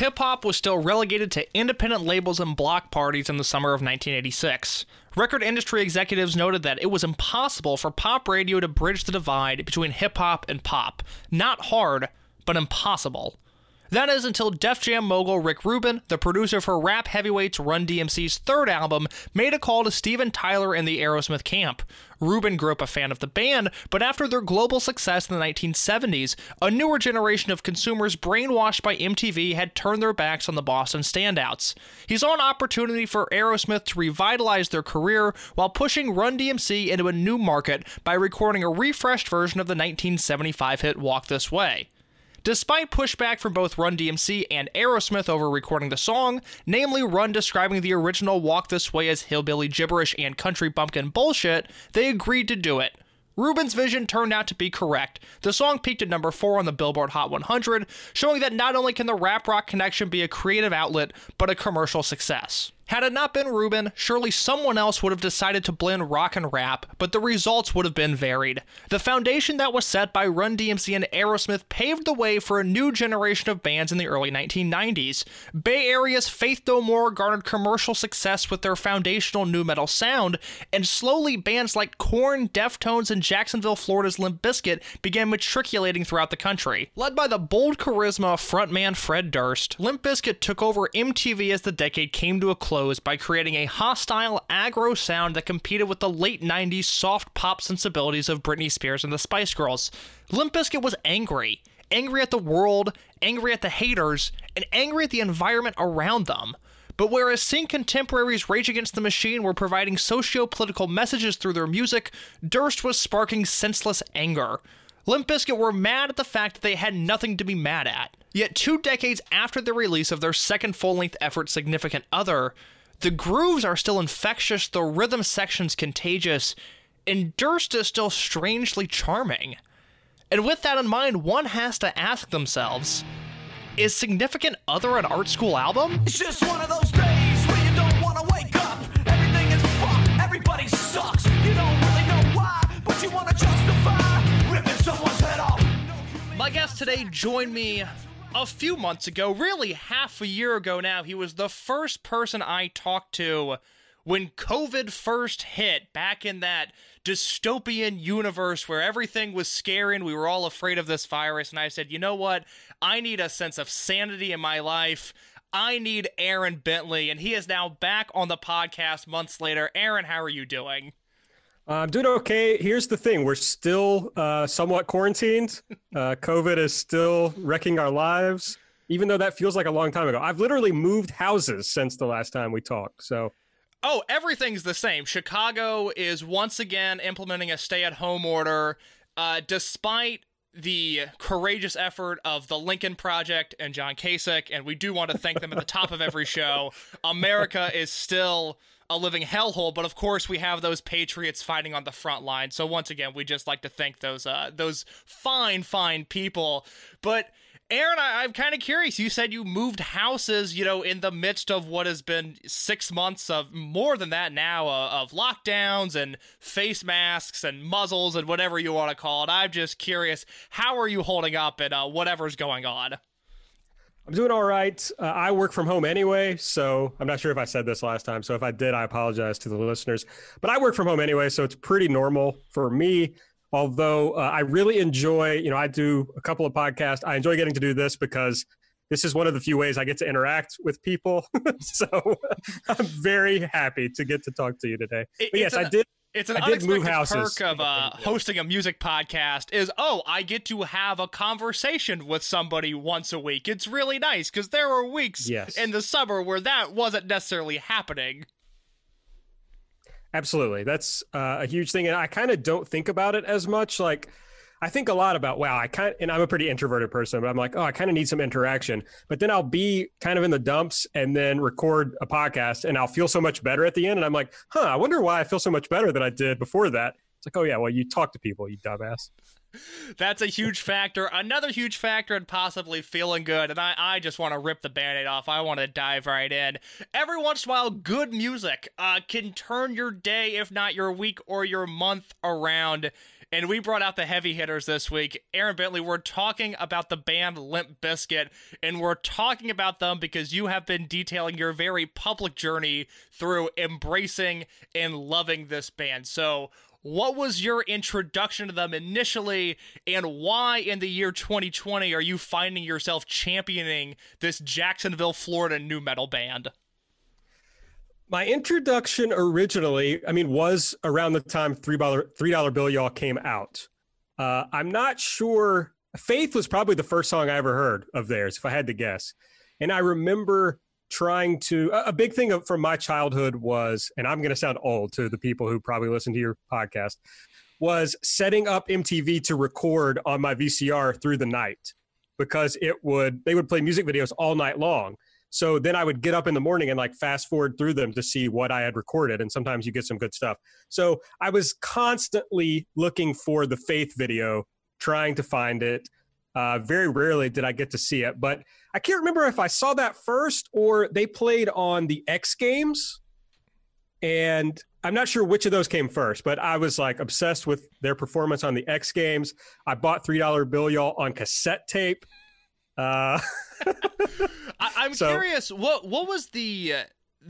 hip-hop was still relegated to independent labels and block parties in the summer of 1986. Record industry executives noted that it was impossible for pop radio to bridge the divide between hip-hop and pop. Not hard, but impossible. That is until Def Jam mogul Rick Rubin, the producer for rap heavyweights Run DMC's third album, made a call to Steven Tyler and the Aerosmith camp. Rubin grew up a fan of the band, but after their global success in the 1970s, a newer generation of consumers brainwashed by MTV had turned their backs on the Boston standouts. He saw an opportunity for Aerosmith to revitalize their career while pushing Run DMC into a new market by recording a refreshed version of the 1975 hit Walk This Way. Despite pushback from both Run DMC and Aerosmith over recording the song, namely Run describing the original Walk This Way as hillbilly gibberish and country bumpkin bullshit, they agreed to do it. Rubin's vision turned out to be correct. The song peaked at number 4 on the Billboard Hot 100, showing that not only can the rap-rock connection be a creative outlet, but a commercial success. Had it not been Rubin, surely someone else would have decided to blend rock and rap, but the results would have been varied. The foundation that was set by Run DMC and Aerosmith paved the way for a new generation of bands in the early 1990s. Bay Area's Faith No More garnered commercial success with their foundational nu metal sound, and slowly bands like Korn, Deftones, and Jacksonville, Florida's Limp Bizkit began matriculating throughout the country. Led by the bold charisma of frontman Fred Durst, Limp Bizkit took over MTV as the decade came to a close by creating a hostile, aggro sound that competed with the late 90s soft pop sensibilities of Britney Spears and the Spice Girls. Limp Bizkit was angry. Angry at the world, angry at the haters, and angry at the environment around them. But whereas sync contemporaries Rage Against the Machine were providing socio-political messages through their music, Durst was sparking senseless anger. Limp Bizkit were mad at the fact that they had nothing to be mad at. Yet 2 decades after the release of their second full-length effort, Significant Other, the grooves are still infectious, the rhythm section's contagious, and Durst is still strangely charming. And with that in mind, one has to ask themselves, is Significant Other an art school album? It's just one of those days where you don't want to wake up. Everything is fucked, everybody sucks. You don't really know why, but you want to justify ripping someone's head off. My guest today joined me a few months ago, really half a year ago now. He was the first person I talked to when COVID first hit, back in that dystopian universe where everything was scary and we were all afraid of this virus. And I said, you know what? I need a sense of sanity in my life. I need Aaron Bentley. And he is now back on the podcast months later. Aaron, how are you doing? I'm doing okay. Here's the thing. We're still somewhat quarantined. COVID is still wrecking our lives, even though that feels like a long time ago. I've literally moved houses since the last time we talked. So, oh, everything's the same. Chicago is once again implementing a stay-at-home order, despite the courageous effort of the Lincoln Project and John Kasich, and we do want to thank them at the top of every show. America is still a living hellhole, but of course we have those patriots fighting on the front line. So once again, we just like to thank those fine people. But Aaron, I'm kind of curious. You said you moved houses, you know, in the midst of what has been 6 months of more than that now of lockdowns and face masks and muzzles and whatever you want to call it. I'm just curious, how are you holding up and whatever's going on? I'm doing all right. I work from home anyway, so I'm not sure if I said this last time. So if I did, I apologize to the listeners. But I work from home anyway, so it's pretty normal for me. Although I really enjoy, you know, I do a couple of podcasts. I enjoy getting to do this because this is one of the few ways I get to interact with people. So I'm very happy to get to talk to you today. It's an unexpected perk of hosting a music podcast is, I get to have a conversation with somebody once a week. It's really nice because there were weeks in the summer where that wasn't necessarily happening. Absolutely. That's a huge thing. And I kind of don't think about it as much. Like, I think a lot about, and I'm a pretty introverted person, but I'm like, I kind of need some interaction. But then I'll be kind of in the dumps and then record a podcast and I'll feel so much better at the end. And I'm like, I wonder why I feel so much better than I did before that. It's like, well, you talk to people, you dumbass. That's a huge factor. Another huge factor in possibly feeling good. And I just want to rip the Band-Aid off. I want to dive right in. Every once in a while, good music can turn your day, if not your week or your month, around. and we brought out the heavy hitters this week. Aaron Bentley, we're talking about the band Limp Bizkit, and we're talking about them because you have been detailing your very public journey through embracing and loving this band. So what was your introduction to them initially, and why in the year 2020 are you finding yourself championing this Jacksonville, Florida nu metal band? My introduction originally, was around the time $3 Bill Y'all came out. I'm not sure. Faith was probably the first song I ever heard of theirs, if I had to guess. And I remember a big thing from my childhood was, and I'm going to sound old to the people who probably listen to your podcast, was setting up MTV to record on my VCR through the night, because they would play music videos all night long. So then I would get up in the morning and fast forward through them to see what I had recorded. And sometimes you get some good stuff. So I was constantly looking for the Faith video, trying to find it. Very rarely did I get to see it, but I can't remember if I saw that first or they played on the X Games, and I'm not sure which of those came first, but I was obsessed with their performance on the X Games. I bought $3 Bill Y'all on cassette tape. I'm curious, what was the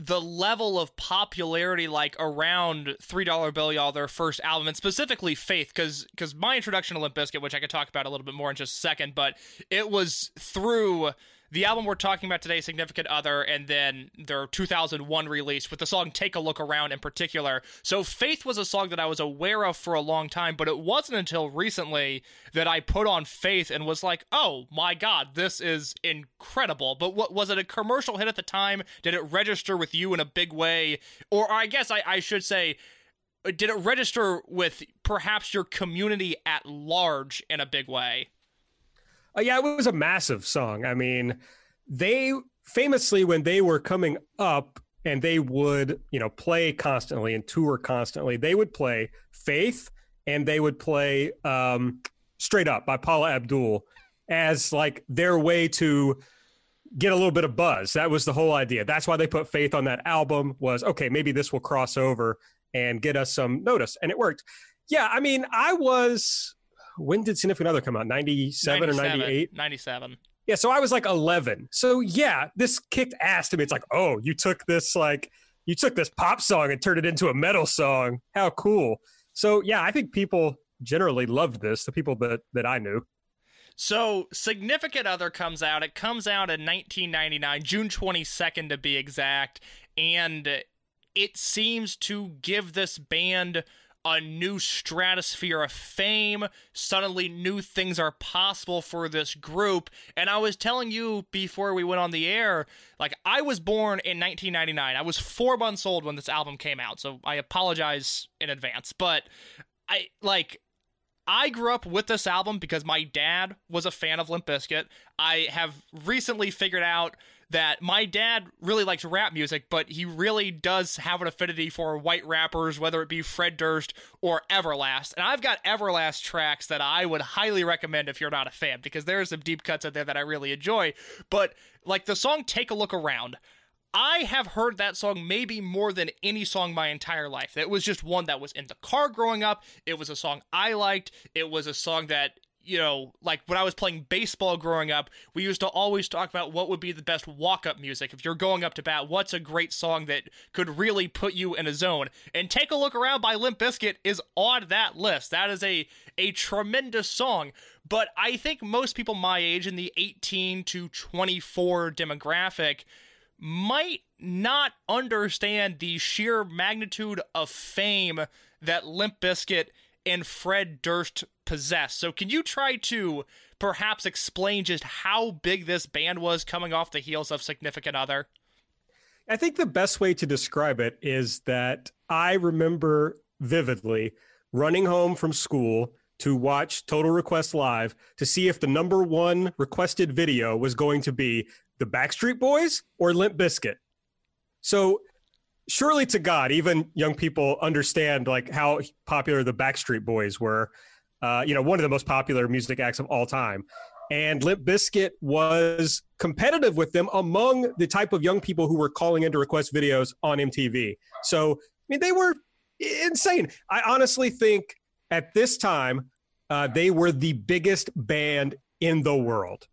level of popularity around $3 Bill Y'all, their first album, and specifically Faith, because my introduction to Limp Bizkit, which I could talk about a little bit more in just a second, but it was through the album we're talking about today, Significant Other, and then their 2001 release with the song Take a Look Around in particular. So Faith was a song that I was aware of for a long time, but it wasn't until recently that I put on Faith and was like, oh my God, this is incredible. But what was it, a commercial hit at the time? Did it register with you in a big way? Or I guess I should say, did it register with perhaps your community at large in a big way? Yeah, it was a massive song. They famously, when they were coming up and they would, play constantly and tour constantly, they would play Faith and they would play Straight Up by Paula Abdul as their way to get a little bit of buzz. That was the whole idea. That's why they put Faith on that album, was, okay, maybe this will cross over and get us some notice. And it worked. Yeah, I was... When did Significant Other come out? 97 or 98? 97. Yeah, so I was 11. So yeah, this kicked ass to me. It's oh, you took this pop song and turned it into a metal song. How cool. So yeah, I think people generally loved this, the people that I knew. So Significant Other comes out. It comes out in 1999, June 22nd to be exact, and it seems to give this band a new stratosphere of fame. Suddenly new things are possible for this group. And I was telling you before we went on the air, I was born in 1999. I was 4 months old when this album came out, so I apologize in advance. But I grew up with this album because my dad was a fan of Limp Bizkit. I have recently figured out that my dad really likes rap music, but he really does have an affinity for white rappers, whether it be Fred Durst or Everlast. And I've got Everlast tracks that I would highly recommend if you're not a fan, because there are some deep cuts out there that I really enjoy. But the song Take a Look Around, I have heard that song maybe more than any song my entire life. It was just one that was in the car growing up. It was a song I liked. It was a song that... when I was playing baseball growing up, we used to always talk about what would be the best walk-up music. If you're going up to bat, what's a great song that could really put you in a zone? And Take a Look Around by Limp Bizkit is on that list. That is a tremendous song. But I think most people my age in the 18 to 24 demographic might not understand the sheer magnitude of fame that Limp Bizkit and Fred Durst possess. So can you try to perhaps explain just how big this band was coming off the heels of Significant Other? I think the best way to describe it is that I remember vividly running home from school to watch Total Request Live to see if the number one requested video was going to be the Backstreet Boys or Limp Bizkit. So surely to God, even young people understand how popular the Backstreet Boys were. One of the most popular music acts of all time. And Limp Bizkit was competitive with them among the type of young people who were calling in to request videos on MTV. So, they were insane. I honestly think At this time, they were the biggest band in the world.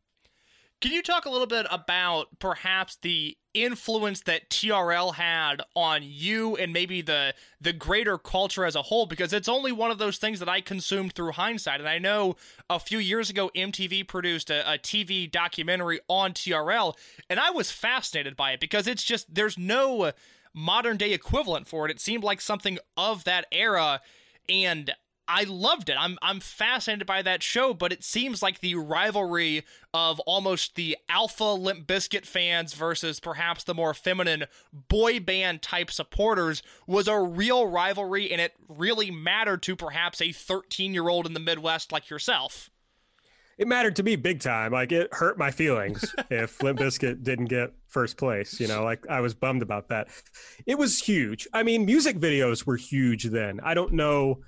Can you talk a little bit about perhaps the influence that TRL had on you and maybe the greater culture as a whole? Because it's only one of those things that I consumed through hindsight. And I know a few years ago, MTV produced a TV documentary on TRL, and I was fascinated by it because it's just, there's no modern day equivalent for it. It seemed like something of that era, and I loved it. I'm fascinated by that show, but it seems like the rivalry of almost the alpha Limp Bizkit fans versus perhaps the more feminine boy band type supporters was a real rivalry, and it really mattered to perhaps a 13-year-old in the Midwest like yourself. It mattered to me big time. Like, it hurt my feelings if Limp Bizkit didn't get first place, you know, like I was bummed about that. It was huge. I mean, music videos were huge then. I don't know.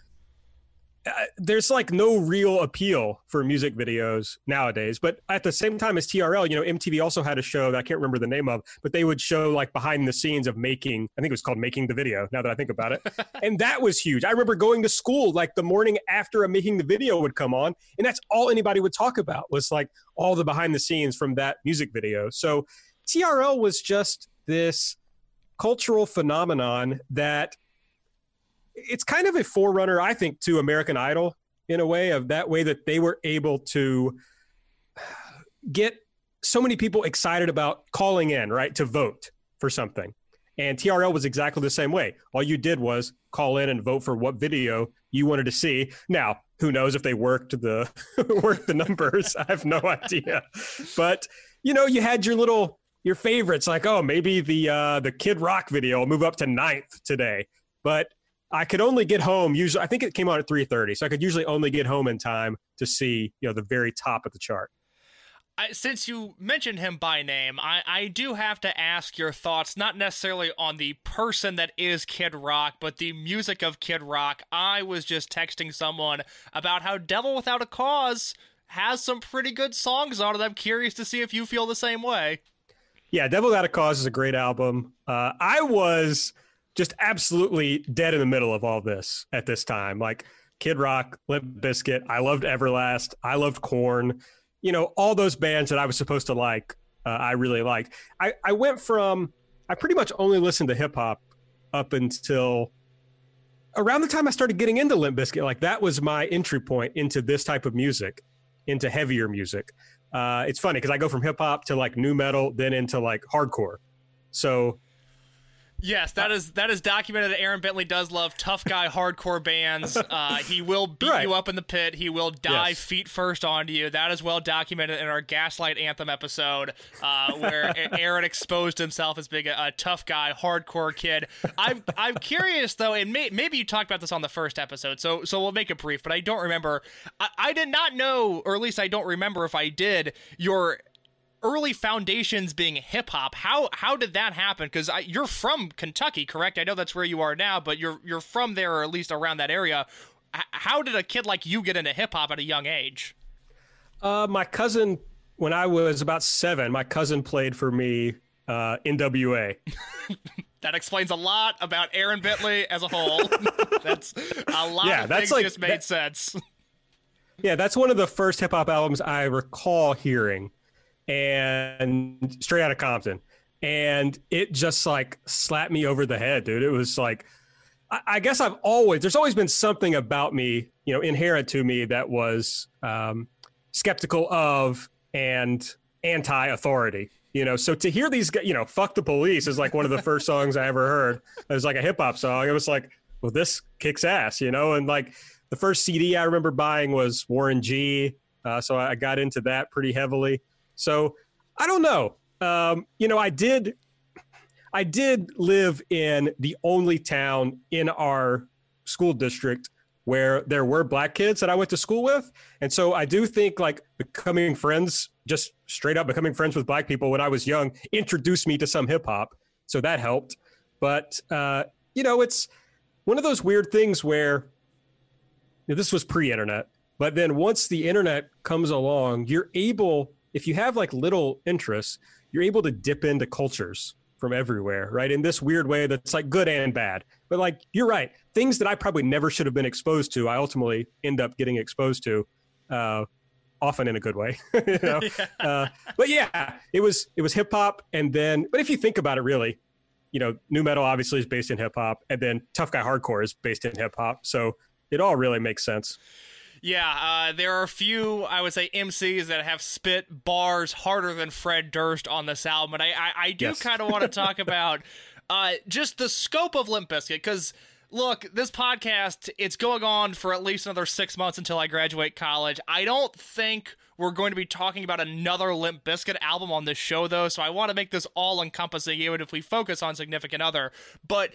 There's like no real appeal for music videos nowadays, but at the same time as TRL, you know, MTV also had a show that I can't remember the name of, but they would show like behind the scenes of making, I think it was called Making the Video, now that I think about it. And that was huge. I remember going to school like the morning after a Making the Video would come on, and that's all anybody would talk about was like all the behind the scenes from that music video. So TRL was just this cultural phenomenon that it's kind of a forerunner, I think, to American Idol in a way, of that way that they were able to get so many people excited about calling in, right, to vote for something. And TRL was exactly the same way. All you did was call in and vote for what video you wanted to see. Now, who knows if they worked the numbers? I have no idea. But, you know, you had your favorites, like, oh, maybe the Kid Rock video will move up to 9th today. But I could only get home usually. I think it came out at 3:30, so I could usually only get home in time to see, you know, the very top of the chart. Since you mentioned him by name, I do have to ask your thoughts, not necessarily on the person that is Kid Rock, but the music of Kid Rock. I was just texting someone about how "Devil Without a Cause" has some pretty good songs on it. I'm curious to see if you feel the same way. Yeah, "Devil Without a Cause" is a great album. I was just absolutely dead in the middle of all this at this time. Like Kid Rock, Limp Bizkit, I loved Everlast, I loved Korn. You know, all those bands that I was supposed to like, I really liked. I went from, I pretty much only listened to hip-hop up until around the time I started getting into Limp Bizkit. Like that was my entry point into this type of music, into heavier music. It's funny because I go from hip-hop to like nu metal, then into like hardcore. So yes, that is documented. Aaron Bentley does love tough guy hardcore bands. He will beat you up in the pit. He will dive feet first onto you. That is well documented in our Gaslight Anthem episode, where Aaron exposed himself as being a tough guy hardcore kid. I'm curious though, and maybe you talked about this on the first episode, so we'll make it brief. But I don't remember. I did not know, or at least I don't remember if I did, your early foundations being hip-hop. How did that happen? Because you're from Kentucky, correct? I know that's where you are now, but you're from there, or at least around that area. How did a kid like you get into hip-hop at a young age? My cousin, when I was about 7, my cousin played for me NWA. That explains a lot about Aaron Bentley as a whole. That's a lot of things like, just made sense. Yeah, that's one of the first hip-hop albums I recall hearing, and straight out of Compton. And it just like slapped me over the head, dude. It was like, I guess there's always been something about me, you know, inherent to me that was skeptical of and anti-authority, you know? So to hear these, you know, "Fuck the Police" is like one of the first songs I ever heard. It was like a hip hop song. It was like, well, this kicks ass, you know? And like the first CD I remember buying was Warren G. So I got into that pretty heavily. So I don't know. You know, I did live in the only town in our school district where there were black kids that I went to school with. And so I do think like straight up becoming friends with black people when I was young introduced me to some hip hop. So that helped. But, you know, it's one of those weird things where, you know, this was pre-internet, but then once the internet comes along, if you have like little interests, you're able to dip into cultures from everywhere, right? In this weird way that's like good and bad. But like, you're right. Things that I probably never should have been exposed to, I ultimately end up getting exposed to, often in a good way. You know? Yeah. But yeah, it was hip hop. And then, but if you think about it, really, you know, nu metal obviously is based in hip hop, and then tough guy hardcore is based in hip hop. So it all really makes sense. Yeah, there are a few, I would say, MCs that have spit bars harder than Fred Durst on this album, and I do kind of want to talk about just the scope of Limp Bizkit, because, look, this podcast, it's going on for at least another 6 months until I graduate college. I don't think we're going to be talking about another Limp Bizkit album on this show, though, so I want to make this all-encompassing, even if we focus on Significant Other, but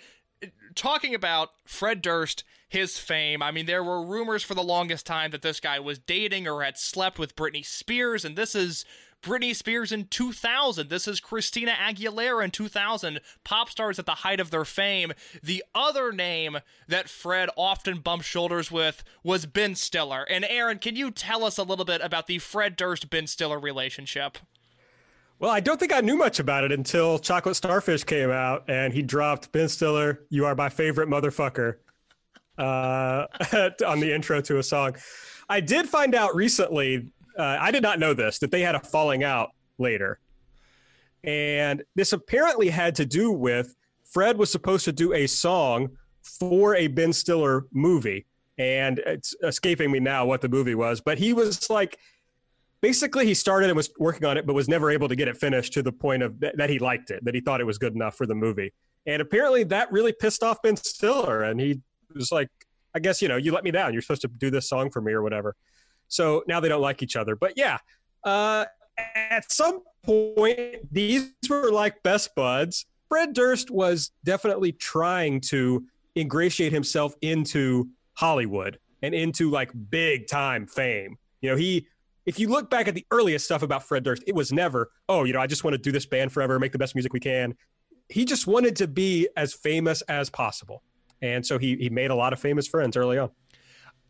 talking about Fred Durst, his fame, I mean, there were rumors for the longest time that this guy was dating or had slept with Britney Spears, and this is Britney Spears in 2000. This is Christina Aguilera in 2000, pop stars at the height of their fame. The other name that Fred often bumped shoulders with was Ben Stiller. And Aaron, can you tell us a little bit about the Fred Durst-Ben Stiller relationship? Well, I don't think I knew much about it until Chocolate Starfish came out and he dropped Ben Stiller, "You Are My Favorite Motherfucker," on the intro to a song. I did find out recently, I did not know this, that they had a falling out later. And this apparently had to do with Fred was supposed to do a song for a Ben Stiller movie. And it's escaping me now what the movie was, but he was like, basically, he started and was working on it, but was never able to get it finished to the point of that he liked it, that he thought it was good enough for the movie. And apparently that really pissed off Ben Stiller. And he was like, I guess, you know, you let me down. You're supposed to do this song for me or whatever. So now they don't like each other. But yeah, at some point, these were like best buds. Fred Durst was definitely trying to ingratiate himself into Hollywood and into like big time fame. You know, if you look back at the earliest stuff about Fred Durst, it was never, oh, you know, I just want to do this band forever, make the best music we can. He just wanted to be as famous as possible. And so he made a lot of famous friends early on.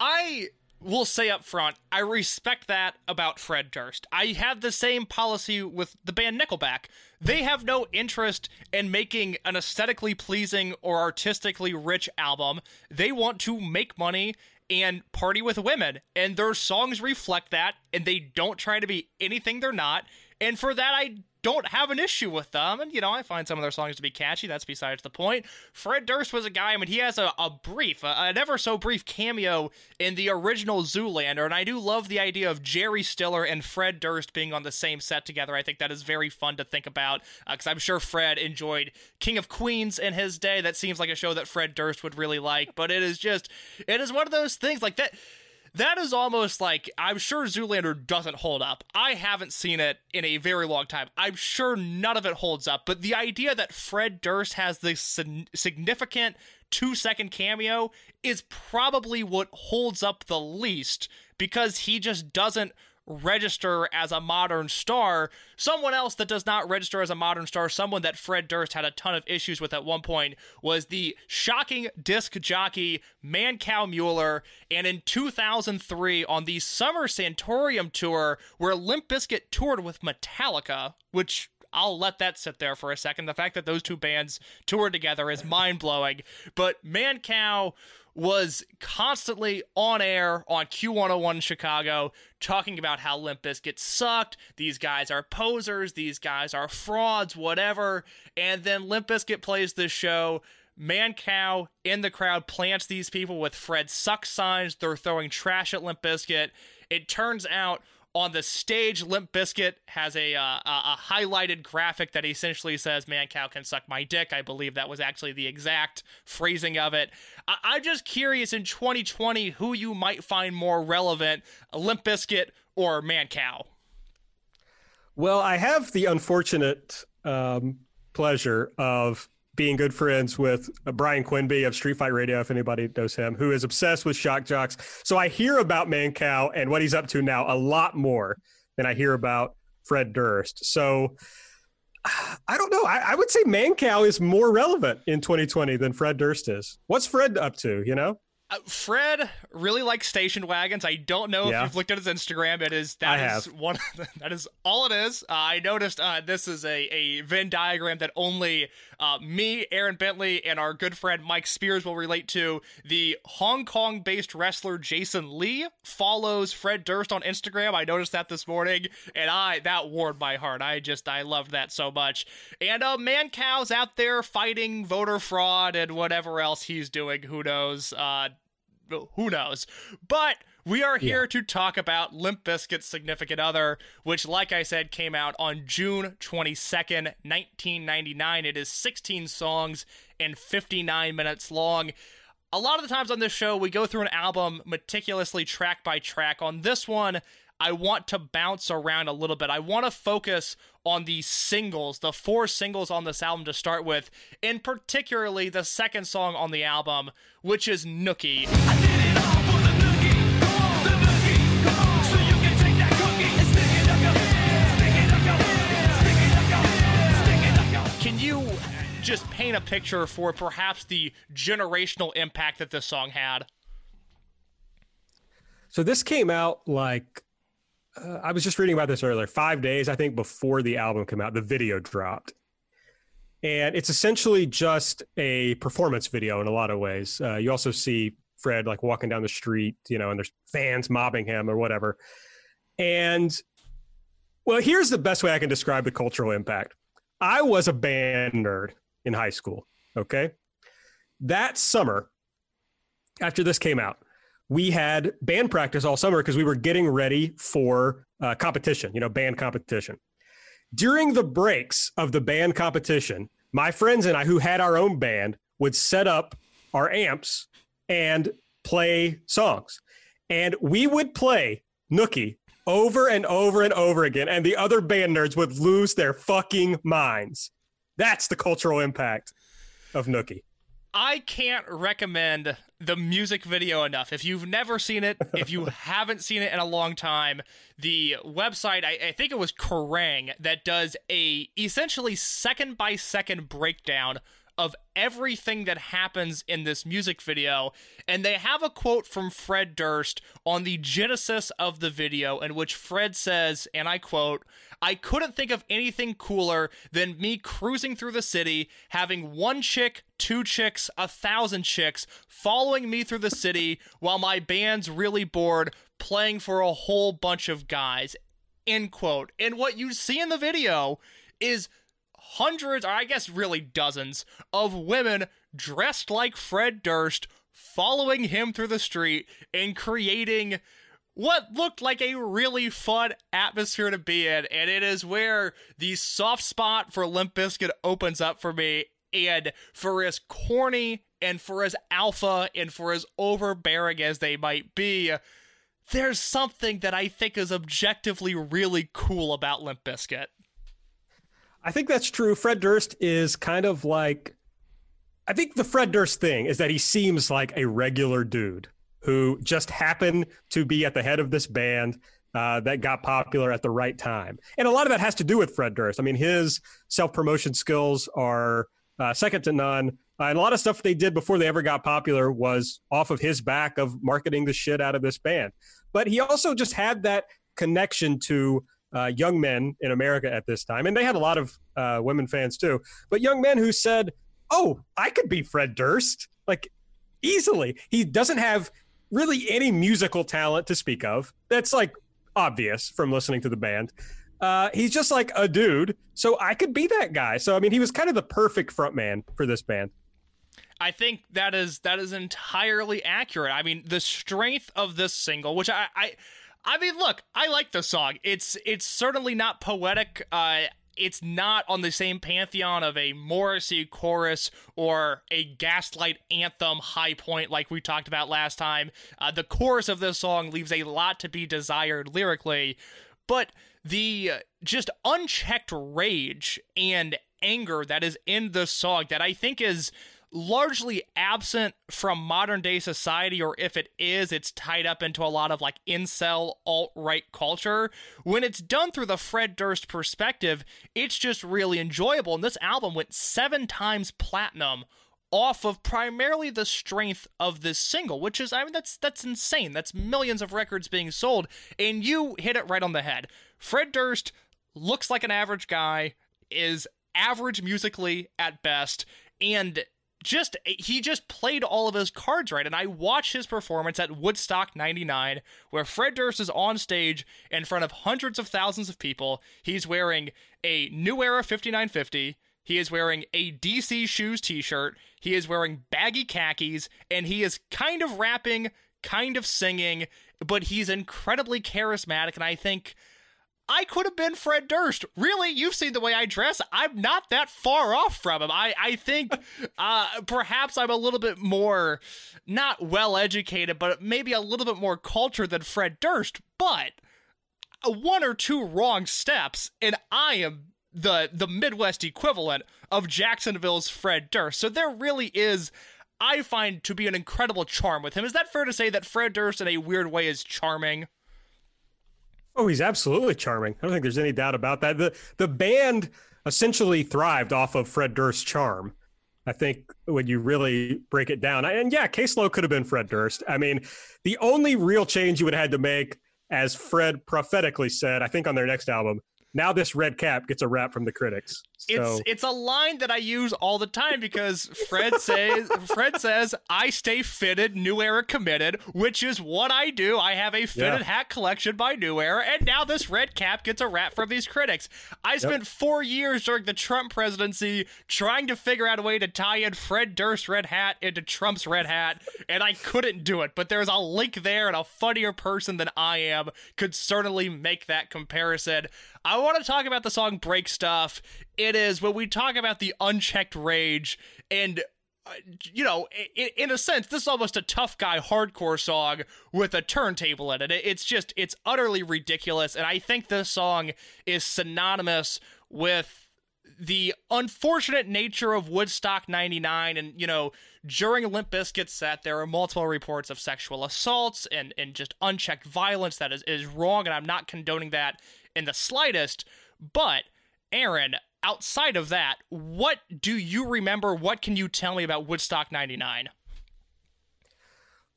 I will say up front, I respect that about Fred Durst. I have the same policy with the band Nickelback. They have no interest in making an aesthetically pleasing or artistically rich album. They want to make money and party with women, and their songs reflect that, and they don't try to be anything they're not, and for that I don't have an issue with them. And, you know, I find some of their songs to be catchy. That's besides the point. Fred Durst was a guy, I mean, he has an ever so brief cameo in the original Zoolander, and I do love the idea of Jerry Stiller and Fred Durst being on the same set together. I think that is very fun to think about, because I'm sure Fred enjoyed King of Queens in his day. That seems like a show that Fred Durst would really like, but it is one of those things like that. That is almost like, I'm sure Zoolander doesn't hold up. I haven't seen it in a very long time. I'm sure none of it holds up. But the idea that Fred Durst has this significant 2-second cameo is probably what holds up the least, because he just doesn't register as a modern star. Someone else that does not register as a modern star, someone that Fred Durst had a ton of issues with at one point, was the shocking disc jockey Mancow Muller. And in 2003, on the Summer Sanitarium tour, where Limp Bizkit toured with Metallica, which I'll let that sit there for a second. The fact that those two bands toured together is mind-blowing. But Mancow was constantly on air on Q101 Chicago talking about how Limp Bizkit sucked, these guys are posers, these guys are frauds, whatever. And then Limp Bizkit plays this show, Mancow in the crowd plants these people with Fred suck signs, they're throwing trash at Limp Bizkit. It turns out on the stage, Limp Bizkit has a highlighted graphic that essentially says, "Mancow can suck my dick." I believe that was actually the exact phrasing of it. I'm just curious, in 2020, who you might find more relevant, Limp Bizkit or Mancow? Well, I have the unfortunate pleasure of being good friends with Brian Quinby of Street Fight Radio, if anybody knows him, who is obsessed with shock jocks. So I hear about Mancow and what he's up to now a lot more than I hear about Fred Durst. So I don't know. I would say Mancow is more relevant in 2020 than Fred Durst is. What's Fred up to, you know? Fred really likes station wagons. I don't know if you've looked at his Instagram. It is that is all it is. I noticed this is a Venn diagram that only me, Aaron Bentley, and our good friend Mike Spears will relate to. The Hong Kong-based wrestler Jason Lee follows Fred Durst on Instagram. I noticed that this morning, and that warmed my heart. I loved that so much. And Mancow's out there fighting voter fraud and whatever else he's doing. Who knows? Who knows? But we are here to talk about Limp Bizkit's Significant Other, which, like I said, came out on June 22nd, 1999. It is 16 songs and 59 minutes long. A lot of the times on this show, we go through an album meticulously track by track. On this one, I want to bounce around a little bit. I want to focus on the singles, the four singles on this album to start with, and particularly the second song on the album, which is Nookie. I did it all for the nookie. Go on, the nookie, go on. So you can take that cookie and stick it up your head, stick it up your head, stick it up your head, stick it up your head. Can you just paint a picture for perhaps the generational impact that this song had? So this came out like... I was just reading about this earlier, 5 days, I think, before the album came out, the video dropped. And it's essentially just a performance video in a lot of ways. You also see Fred like walking down the street, you know, and there's fans mobbing him or whatever. And well, here's the best way I can describe the cultural impact. I was a band nerd in high school. Okay. That summer after this came out, we had band practice all summer because we were getting ready for competition, you know, band competition. During the breaks of the band competition, my friends and I, who had our own band, would set up our amps and play songs. And we would play Nookie over and over and over again, and the other band nerds would lose their fucking minds. That's the cultural impact of Nookie. I can't recommend the music video enough. If you've never seen it, if you haven't seen it in a long time, the website, I think it was Kerrang, that does a essentially second by second breakdown of everything that happens in this music video. And they have a quote from Fred Durst on the genesis of the video, in which Fred says, and I quote, "I couldn't think of anything cooler than me cruising through the city, having one chick, two chicks, 1,000 chicks following me through the city while my band's really bored, playing for a whole bunch of guys," end quote. And what you see in the video is hundreds, or I guess really dozens, of women dressed like Fred Durst following him through the street and creating what looked like a really fun atmosphere to be in. And it is where the soft spot for Limp Bizkit opens up for me. And for as corny and for as alpha and for as overbearing as they might be, there's something that I think is objectively really cool about Limp Bizkit. I think that's true. Fred Durst is kind of like, I think the Fred Durst thing is that he seems like a regular dude who just happened to be at the head of this band that got popular at the right time. And a lot of that has to do with Fred Durst. I mean, his self-promotion skills are second to none. And a lot of stuff they did before they ever got popular was off of his back of marketing the shit out of this band. But he also just had that connection to young men in America at this time. And they had a lot of women fans too, but young men who said, "Oh, I could be Fred Durst," like easily. He doesn't have really any musical talent to speak of. That's like obvious from listening to the band. He's just like a dude, so I could be that guy. So, I mean, he was kind of the perfect frontman for this band. I think that is entirely accurate. I mean, the strength of this single, which I mean, look, I like the song. It's certainly not poetic. It's not on the same pantheon of a Morrissey chorus or a Gaslight Anthem high point like we talked about last time. The chorus of this song leaves a lot to be desired lyrically, but the just unchecked rage and anger that is in this song that I think is largely absent from modern day society, or if it is, it's tied up into a lot of like incel alt-right culture. When it's done through the Fred Durst perspective, it's just really enjoyable. And this album went 7 times platinum off of primarily the strength of this single, which is, I mean, that's insane. That's millions of records being sold, and you hit it right on the head. Fred Durst looks like an average guy, is average musically at best, and just he just played all of his cards right. And I watched his performance at Woodstock 99, where Fred Durst is on stage in front of hundreds of thousands of people. He's wearing a New Era 5950. He is wearing a DC Shoes t-shirt, he is wearing baggy khakis, and he is kind of rapping, kind of singing, but he's incredibly charismatic, and I think, I could have been Fred Durst. Really? You've seen the way I dress. I'm not that far off from him. I think perhaps I'm a little bit more, not well-educated, but maybe a little bit more cultured than Fred Durst, but one or two wrong steps, and I am the Midwest equivalent of Jacksonville's Fred Durst. So there really is, I find, to be an incredible charm with him. Is that fair to say that Fred Durst in a weird way is charming? Oh, he's absolutely charming. I don't think there's any doubt about that. The band essentially thrived off of Fred Durst's charm, I think, when you really break it down. And yeah, Case Low could have been Fred Durst. I mean, the only real change you would have had to make, as Fred prophetically said, I think on their next album, now this red cap gets a rap from the critics. So. It's a line that I use all the time because Fred says, I stay fitted, New Era committed, which is what I do. I have a fitted hat collection by New Era, and now this red cap gets a rap from these critics. I spent 4 years during the Trump presidency trying to figure out a way to tie in Fred Durst's red hat into Trump's red hat, and I couldn't do it. But there's a link there, and a funnier person than I am could certainly make that comparison. I want to talk about the song Break Stuff. It is when we talk about the unchecked rage and, you know, in a sense, this is almost a tough guy hardcore song with a turntable in it. It's just, it's utterly ridiculous. And I think this song is synonymous with the unfortunate nature of Woodstock 99. And, you know, during Limp Bizkit's set, there are multiple reports of sexual assaults and just unchecked violence that is wrong. And I'm not condoning that in the slightest. But, Aaron, outside of that, what do you remember? What can you tell me about Woodstock 99?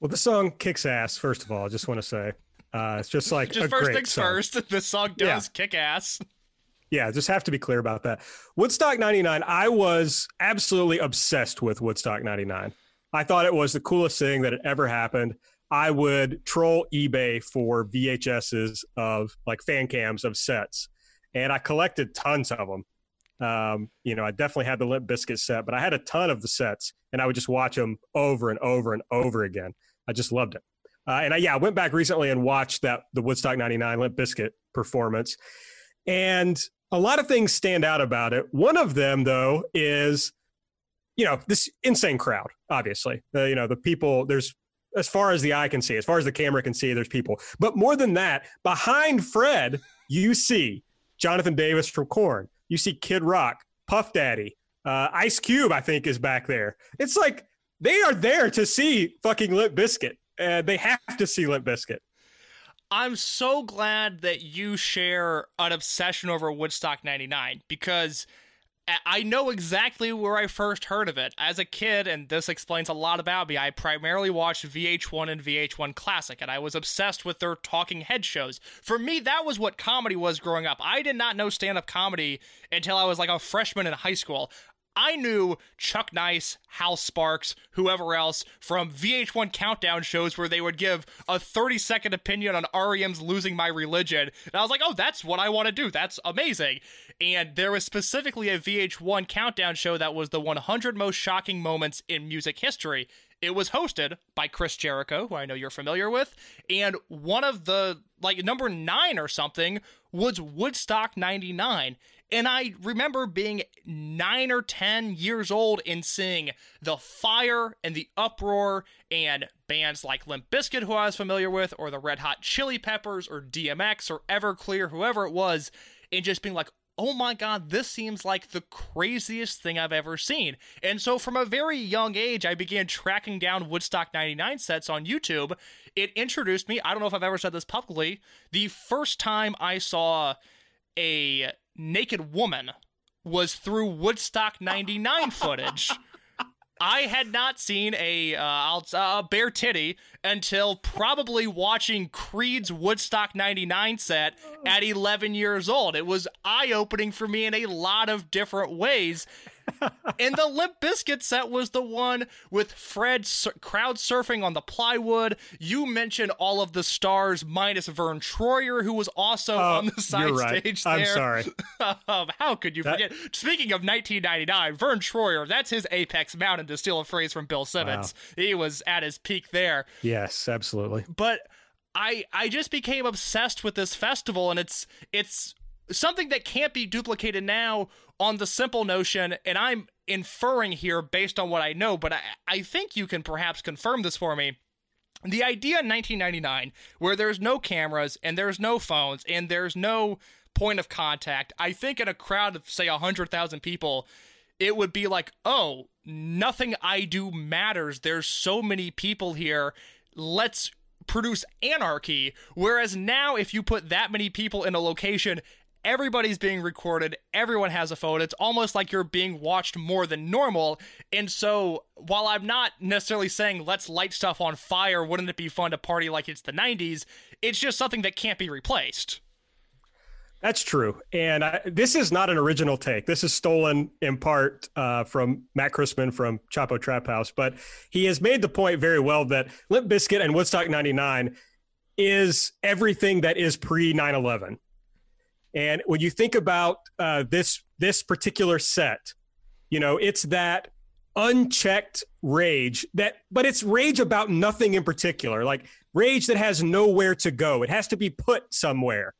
Well, the song kicks ass, first of all, I just want to say. It's just like just a first great things song. First, this song does kick ass. Yeah, just have to be clear about that. Woodstock 99, I was absolutely obsessed with Woodstock 99. I thought it was the coolest thing that had ever happened. I would troll eBay for VHSs of like fan cams of sets, and I collected tons of them. You know, I definitely had the Limp Bizkit set, but I had a ton of the sets, and I would just watch them over and over and over again. I just loved it. And I went back recently and watched the Woodstock 99 Limp Bizkit performance, and a lot of things stand out about it. One of them, though, is, you know, this insane crowd, obviously. You know, the people, there's, as far as the eye can see, as far as the camera can see, there's people. But more than that, behind Fred, you see Jonathan Davis from Korn. You see Kid Rock, Puff Daddy, Ice Cube, I think, is back there. It's like they are there to see fucking Limp Bizkit. They have to see Limp Bizkit. I'm so glad that you share an obsession over Woodstock 99 because I know exactly where I first heard of it. As a kid, and this explains a lot about me, I primarily watched VH1 and VH1 Classic, and I was obsessed with their talking head shows. For me, that was what comedy was growing up. I did not know stand-up comedy until I was like a freshman in high school. I knew Chuck Nice, Hal Sparks, whoever else from VH1 countdown shows where they would give a 30-second opinion on REM's Losing My Religion. And I was like, oh, that's what I want to do. That's amazing. And there was specifically a VH1 countdown show that was the 100 most shocking moments in music history. It was hosted by Chris Jericho, who I know you're familiar with. And one of the, like, number 9 or something was Woodstock 99. And I remember being 9 or 10 years old and seeing the fire and the uproar and bands like Limp Bizkit, who I was familiar with, or the Red Hot Chili Peppers, or DMX, or Everclear, whoever it was, and just being like, oh my God, this seems like the craziest thing I've ever seen. And so from a very young age, I began tracking down Woodstock 99 sets on YouTube. It introduced me, I don't know if I've ever said this publicly, the first time I saw a naked woman was through Woodstock 99 footage. I had not seen a bare titty until probably watching Creed's Woodstock 99 set at 11 years old. It was eye-opening for me in a lot of different ways. And the Limp Bizkit set was the one with Fred crowd surfing on the plywood. You mentioned all of the stars minus Vern Troyer, who was also on the side stage there. I'm sorry. How could you forget? Speaking of 1999, Vern Troyer, that's his apex mountain, to steal a phrase from Bill Simmons. Wow. He was at his peak there. Yes, absolutely. But I just became obsessed with this festival, and it's something that can't be duplicated now on the simple notion, and I'm inferring here based on what I know, but I think you can perhaps confirm this for me. The idea in 1999, where there's no cameras and there's no phones and there's no point of contact, I think in a crowd of, say, 100,000 people, it would be like, oh, nothing I do matters. There's so many people here. Let's produce anarchy. Whereas now, if you put that many people in a location, everybody's being recorded. Everyone has a phone. It's almost like you're being watched more than normal. And so while I'm not necessarily saying let's light stuff on fire, wouldn't it be fun to party like it's the 90s? It's just something that can't be replaced. That's true. And this is not an original take. This is stolen in part from Matt Chrisman from Chapo Trap House. But he has made the point very well that Limp Bizkit and Woodstock 99 is everything that is pre-9/11. And when you think about this particular set, you know, it's that unchecked rage but it's rage about nothing in particular, like rage that has nowhere to go. It has to be put somewhere.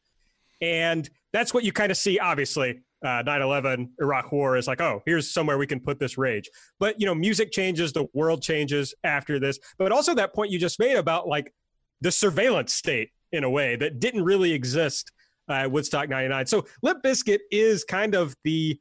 And that's what you kind of see, obviously, 9/11, Iraq War is like, oh, here's somewhere we can put this rage. But, you know, music changes, the world changes after this. But also that point you just made about, like, the surveillance state, in a way, that didn't really exist at Woodstock 99. So Limp Bizkit is kind of the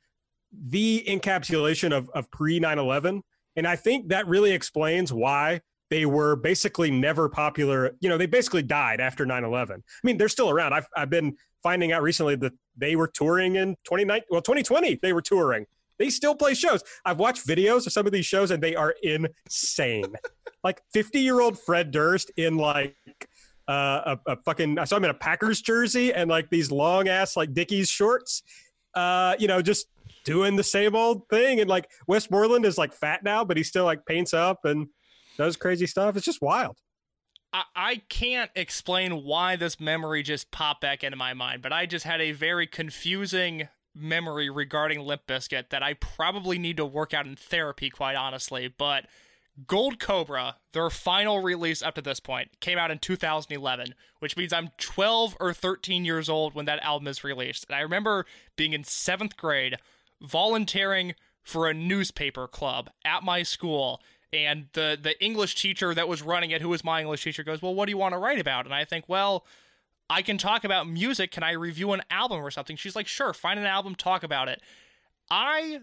encapsulation of pre-9/11. And I think that really explains why they were basically never popular. You know, they basically died after 9/11. I mean, they're still around. I've been finding out recently that they were touring in 2020, they were touring. They still play shows. I've watched videos of some of these shows, and they are insane. Like 50-year-old Fred Durst in, like, I saw him in a Packers jersey and, like, these long-ass, like, Dickies shorts, you know, just doing the same old thing. And, like, Westmoreland is, like, fat now, but he still, like, paints up and does crazy stuff. It's just wild. I can't explain why this memory just popped back into my mind, but I just had a very confusing memory regarding Limp Bizkit that I probably need to work out in therapy, quite honestly. But Gold Cobra, their final release up to this point, came out in 2011, which means I'm 12 or 13 years old when that album is released. And I remember being in 7th grade, volunteering for a newspaper club at my school. And the English teacher that was running it, who was my English teacher, goes, well, what do you want to write about? And I think, well, I can talk about music. Can I review an album or something? She's like, sure, find an album, talk about it. I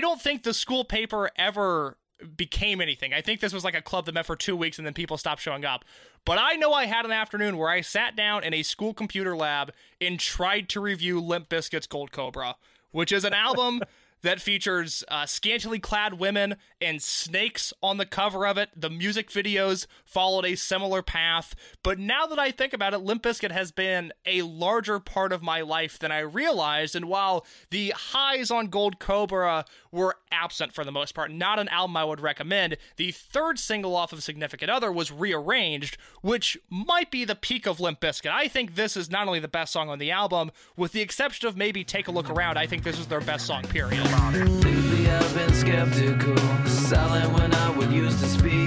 don't think the school paper ever became anything. I think this was like a club that met for 2 weeks and then people stopped showing up. But I know I had an afternoon where I sat down in a school computer lab and tried to review Limp Bizkit's Gold Cobra, which is an album that features scantily clad women and snakes on the cover of it. The music videos followed a similar path. But now that I think about it, Limp Bizkit has been a larger part of my life than I realized. And while the highs on Gold Cobra were absent for the most part, not an album I would recommend, the third single off of Significant Other was Rearranged, which might be the peak of Limp Bizkit. I think this is not only the best song on the album, with the exception of maybe Take a Look Around, I think this is their best song, period. Lately I've been skeptical, silent when I would use to speak,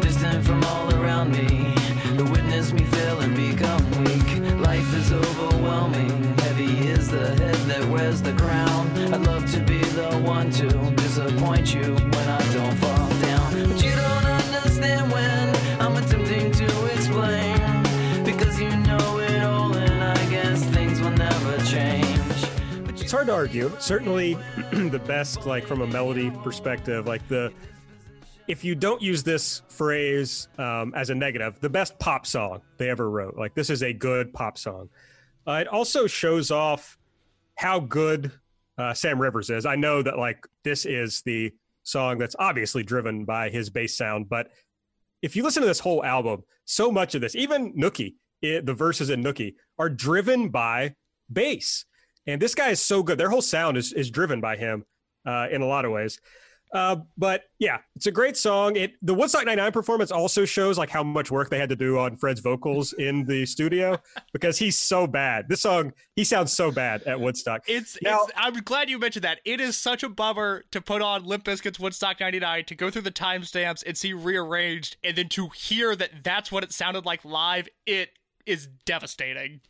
distant from all around me, to witness me fail and become weak. Life is overwhelming, heavy is the head that wears the crown. I'd love to be the one to disappoint you when I don't fall down, but you don't understand when I'm attempting to explain, because you know it all and I guess things will never change. It's hard to argue. Certainly the best, like, from a melody perspective, like, if you don't use this phrase as a negative, the best pop song they ever wrote. Like, this is a good pop song. It also shows off how good Sam Rivers is. I know that, like, this is the song that's obviously driven by his bass sound. But if you listen to this whole album, so much of this, even Nookie, the verses in Nookie are driven by bass. And this guy is so good. Their whole sound is driven by him in a lot of ways. But yeah, it's a great song. The Woodstock 99 performance also shows like how much work they had to do on Fred's vocals in the studio because he's so bad. This song, he sounds so bad at Woodstock. I'm glad you mentioned that. It is such a bummer to put on Limp Bizkit's Woodstock 99, to go through the timestamps and see rearranged, and then to hear that that's what it sounded like live. It is devastating.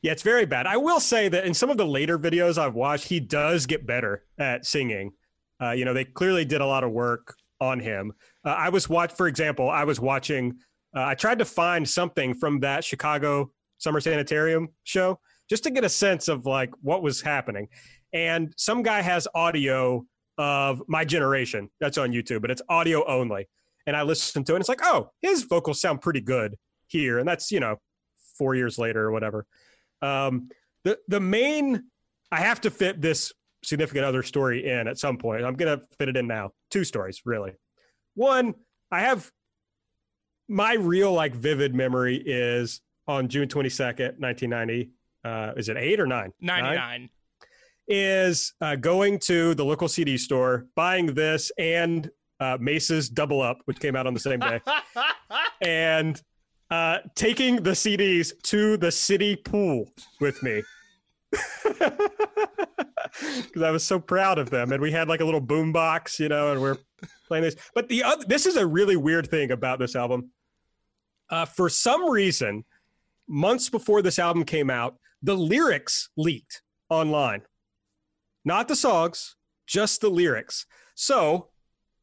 Yeah, it's very bad. I will say that in some of the later videos I've watched, he does get better at singing. They clearly did a lot of work on him. For example, I tried to find something from that Chicago Summer Sanitarium show just to get a sense of like what was happening. And some guy has audio of My Generation that's on YouTube, but it's audio only. And I listened to it and it's like, oh, his vocals sound pretty good here. And that's, 4 years later or whatever. I have to fit this Significant Other story in at some point. I'm going to fit it in now. Two stories, really. One, I have my real vivid memory is on June 22nd, 1990. Is it 8 or 9? 99. Going to the local CD store, buying this and Mace's Double Up, which came out on the same day. And taking the CDs to the city pool with me. Because I was so proud of them, and we had a little boom box, and we're playing this. But this is a really weird thing about this album. For some reason, months before this album came out, the lyrics leaked online, not the songs, just the lyrics. So,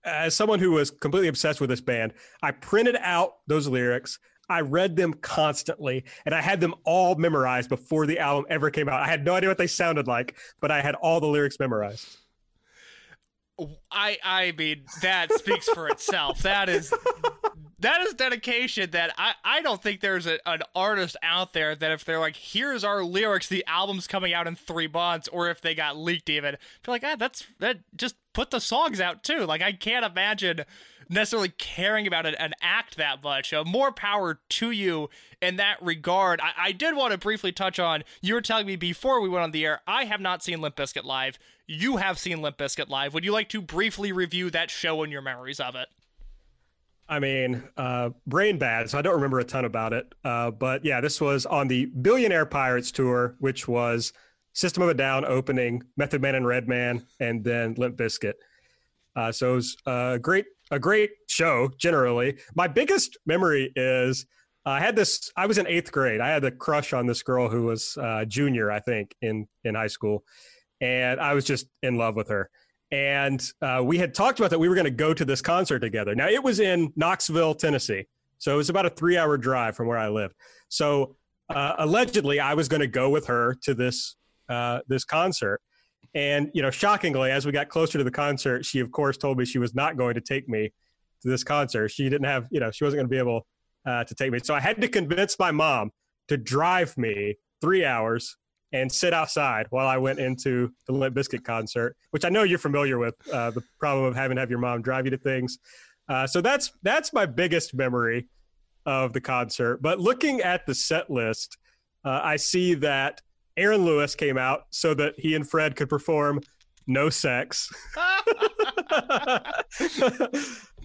as someone who was completely obsessed with this band, I printed out those lyrics. I read them constantly, and I had them all memorized before the album ever came out. I had no idea what they sounded like, but I had all the lyrics memorized. I mean, that speaks for itself. That is dedication that I don't think there's an artist out there that if they're like, here's our lyrics, the album's coming out in 3 months, or if they got leaked even, they're like, just put the songs out too. I can't imagine necessarily caring about an act that much. More power to you in that regard. I did want to briefly touch on, you were telling me before we went on the air, I have not seen Limp Bizkit live. You have seen Limp Bizkit live. Would you like to briefly review that show and your memories of it? I mean, brain bad, so I don't remember a ton about it. But yeah, this was on the Billionaire Pirates Tour, which was System of a Down opening, Method Man and Redman, and then Limp Bizkit. So it was a great show, generally. My biggest memory is I was in 8th grade. I had a crush on this girl who was junior, I think, in high school. And I was just in love with her. And we had talked about that we were going to go to this concert together. Now, it was in Knoxville, Tennessee. So it was about a 3-hour drive from where I lived. So allegedly, I was going to go with her to this concert. And, shockingly, as we got closer to the concert, she, of course, told me she was not going to take me to this concert. She didn't have, she wasn't going to be able to take me. So I had to convince my mom to drive me 3 hours and sit outside while I went into the Limp Bizkit concert, which I know you're familiar with, the problem of having to have your mom drive you to things. So that's my biggest memory of the concert. But looking at the set list, I see that Aaron Lewis came out so that he and Fred could perform No Sex.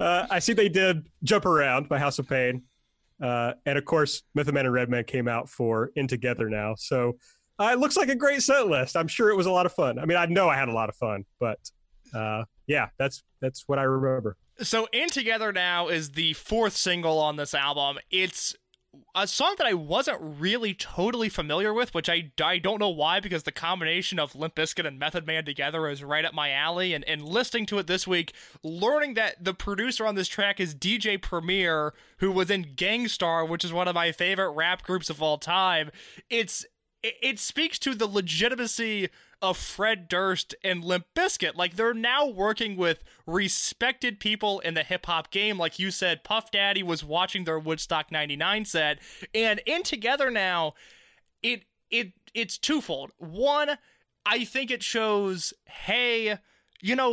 I see they did Jump Around by House of Pain. And, of course, Method Man and Redman came out for In Together Now. So it looks like a great set list. I'm sure it was a lot of fun. I mean, I know I had a lot of fun, but yeah, that's what I remember. So In Together Now is the 4th single on this album. It's a song that I wasn't really totally familiar with, which I don't know why, because the combination of Limp Bizkit and Method Man together is right up my alley, and listening to it this week, learning that the producer on this track is DJ Premier, who was in Gangstar, which is one of my favorite rap groups of all time, it speaks to the legitimacy of Fred Durst and Limp Bizkit. They're now working with respected people in the hip-hop game. Like you said, Puff Daddy was watching their Woodstock 99 set. And In Together Now, it's twofold. One, I think it shows, hey,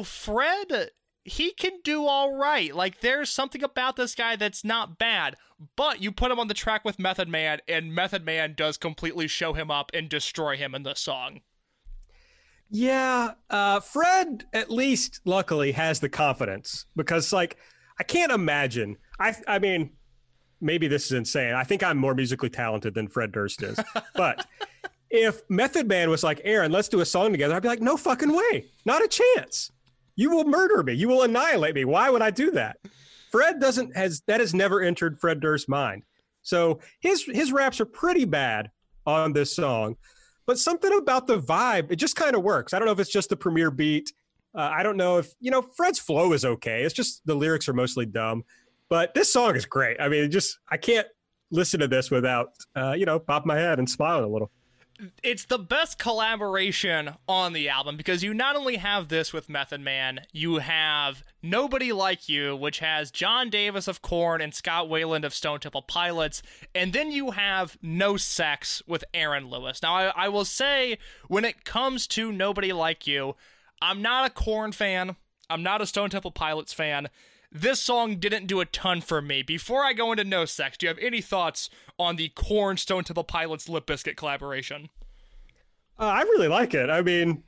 Fred he can do all right. Like, there's something about this guy that's not bad, but you put him on the track with Method Man, and Method Man does completely show him up and destroy him in the song. Yeah, Fred, at least, luckily, has the confidence, because, like, I can't imagine. I mean, maybe this is insane. I think I'm more musically talented than Fred Durst is, but if Method Man was like, Aaron, let's do a song together, I'd be like, no fucking way. Not a chance. You will murder me. You will annihilate me. Why would I do that? Fred doesn't, has that has never entered Fred Durst's mind. So his raps are pretty bad on this song, but something about the vibe, it just kind of works. I don't know if it's just the premiere beat. I don't know if, you know, Fred's flow is okay. It's just the lyrics are mostly dumb, but this song is great. I mean, just, I can't listen to this without, you know, popping my head and smiling a little. It's the best collaboration on the album, because you not only have this with Method Man, you have Nobody Like You, which has John Davis of Korn and Scott Weiland of Stone Temple Pilots, and then you have No Sex with Aaron Lewis. Now, I will say, when it comes to Nobody Like You, I'm not a Korn fan, I'm not a Stone Temple Pilots fan. This song didn't do a ton for me. Before I go into No Sex, do you have any thoughts on the Korn Stone Temple Pilots Limp Bizkit collaboration? I really like it. I mean,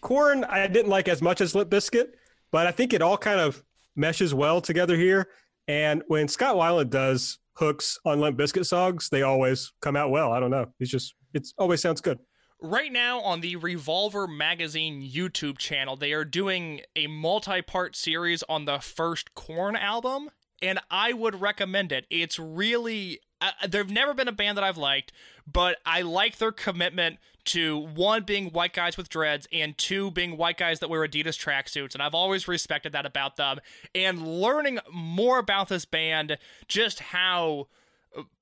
Korn I didn't like as much as Limp Bizkit, but I think it all kind of meshes well together here. And when Scott Weiland does hooks on Limp Bizkit songs, they always come out well. I don't know. It's just, it always sounds good. Right now on the Revolver Magazine YouTube channel, they are doing a multi-part series on the first Korn album, and I would recommend it. It's really, there've never been a band that I've liked, but I like their commitment to, one, being white guys with dreads, and two, being white guys that wear Adidas tracksuits, and I've always respected that about them. And learning more about this band, just how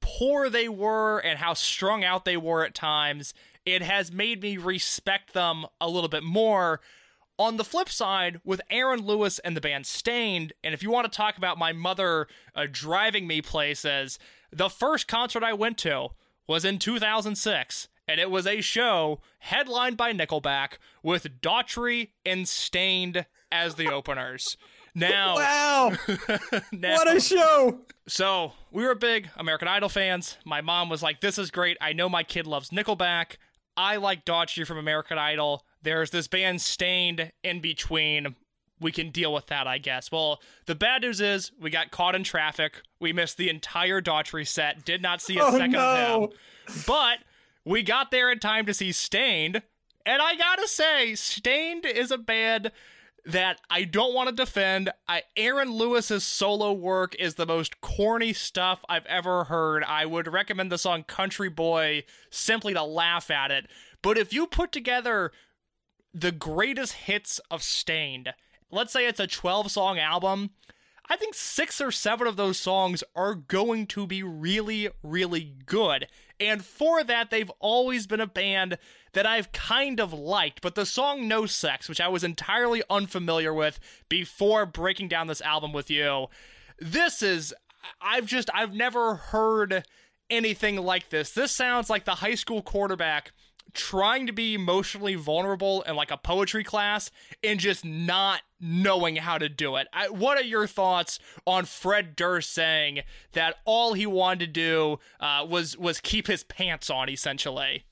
poor they were and how strung out they were at times, it has made me respect them a little bit more. On the flip side, with Aaron Lewis and the band Staind, and if you want to talk about my mother driving me places, the first concert I went to was in 2006, and it was a show headlined by Nickelback with Daughtry and Staind as the openers. Now, wow! Now, what a show! So, we were big American Idol fans. My mom was like, this is great. I know my kid loves Nickelback. I like Daughtry from American Idol. There's this band Staind in between. We can deal with that, I guess. Well, the bad news is we got caught in traffic. We missed the entire Daughtry set. Did not see a second of them. But we got there in time to see Staind. And I gotta say, Staind is a band that I don't want to defend. Aaron Lewis's solo work is the most corny stuff I've ever heard. I would recommend the song Country Boy simply to laugh at it. But if you put together the greatest hits of Staind, let's say it's a 12-song album, I think 6 or 7 of those songs are going to be really, really good. And for that, they've always been a band that I've kind of liked. But the song No Sex, which I was entirely unfamiliar with before breaking down this album with you, this is, I've never heard anything like this. This sounds like the high school quarterback trying to be emotionally vulnerable in like a poetry class and just not knowing how to do it. What are your thoughts on Fred Durst saying that all he wanted to do was keep his pants on, essentially?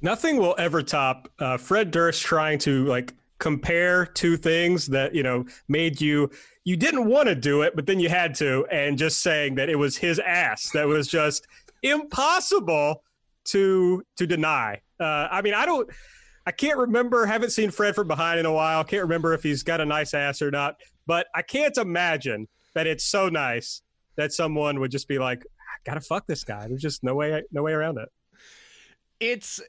Nothing will ever top Fred Durst trying to like compare two things that, you know, made you didn't want to do it, but then you had to, and just saying that it was his ass that was just impossible to deny. I mean, I can't remember, haven't seen Fred from behind in a while. Can't remember if he's got a nice ass or not, but I can't imagine that it's so nice that someone would just be like, I gotta fuck this guy. There's just no way around it. It's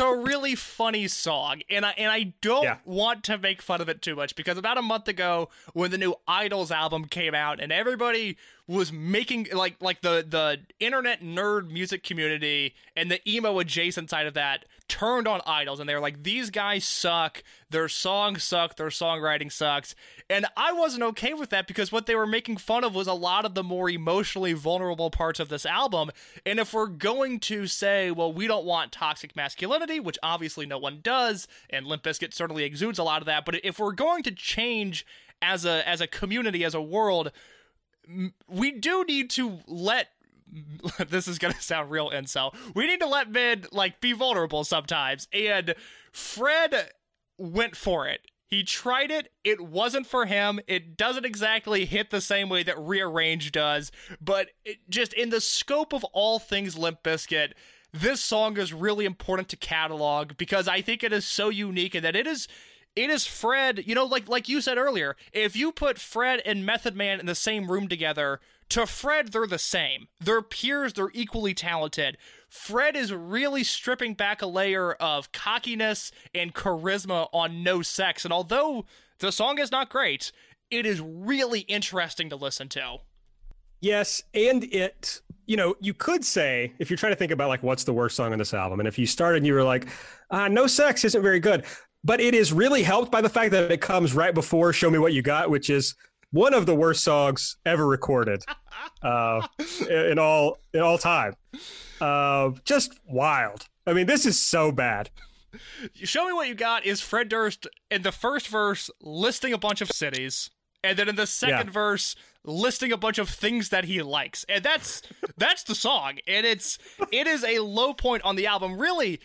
a really funny song, and I don't want to make fun of it too much, because about a month ago, when the new Idols album came out, and everybody was making like the internet nerd music community and the emo adjacent side of that turned on Idols, and they were like, these guys suck, their songs suck, their songwriting sucks. And I wasn't okay with that, because what they were making fun of was a lot of the more emotionally vulnerable parts of this album. And if we're going to say, well, we don't want toxic masculinity, which obviously no one does, and Limp Bizkit certainly exudes a lot of that, but if we're going to change as a community, as a world, we do need to let, this is going to sound real incel, we need to let men, like, be vulnerable sometimes. And Fred went for it. He tried it. It wasn't for him. It doesn't exactly hit the same way that Rearrange does, but it just, in the scope of all things Limp Bizkit, this song is really important to catalog, because I think it is so unique, and that it is Fred, you know, like you said earlier, if you put Fred and Method Man in the same room together, to Fred, they're the same. They're peers, they're equally talented. Fred is really stripping back a layer of cockiness and charisma on No Sex, and although the song is not great, it is really interesting to listen to. Yes, and it, you know, you could say, if you're trying to think about, like, what's the worst song on this album, and if you started and you were like, No Sex isn't very good, but it is really helped by the fact that it comes right before Show Me What You Got, which is one of the worst songs ever recorded in all time. Just wild. I mean, this is so bad. Show Me What You Got is Fred Durst in the first verse listing a bunch of cities, and then in the second verse listing a bunch of things that he likes. And that's the song. And it is a low point on the album. Really,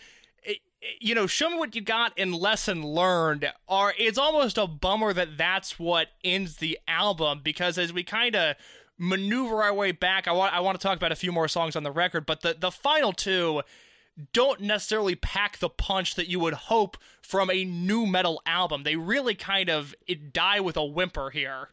you know, Show Me What You Got and Lesson Learned are, it's almost a bummer that that's what ends the album, because as we kind of maneuver our way back, I want to talk about a few more songs on the record, but the final two don't necessarily pack the punch that you would hope from a new metal album. They really kind of die with a whimper here.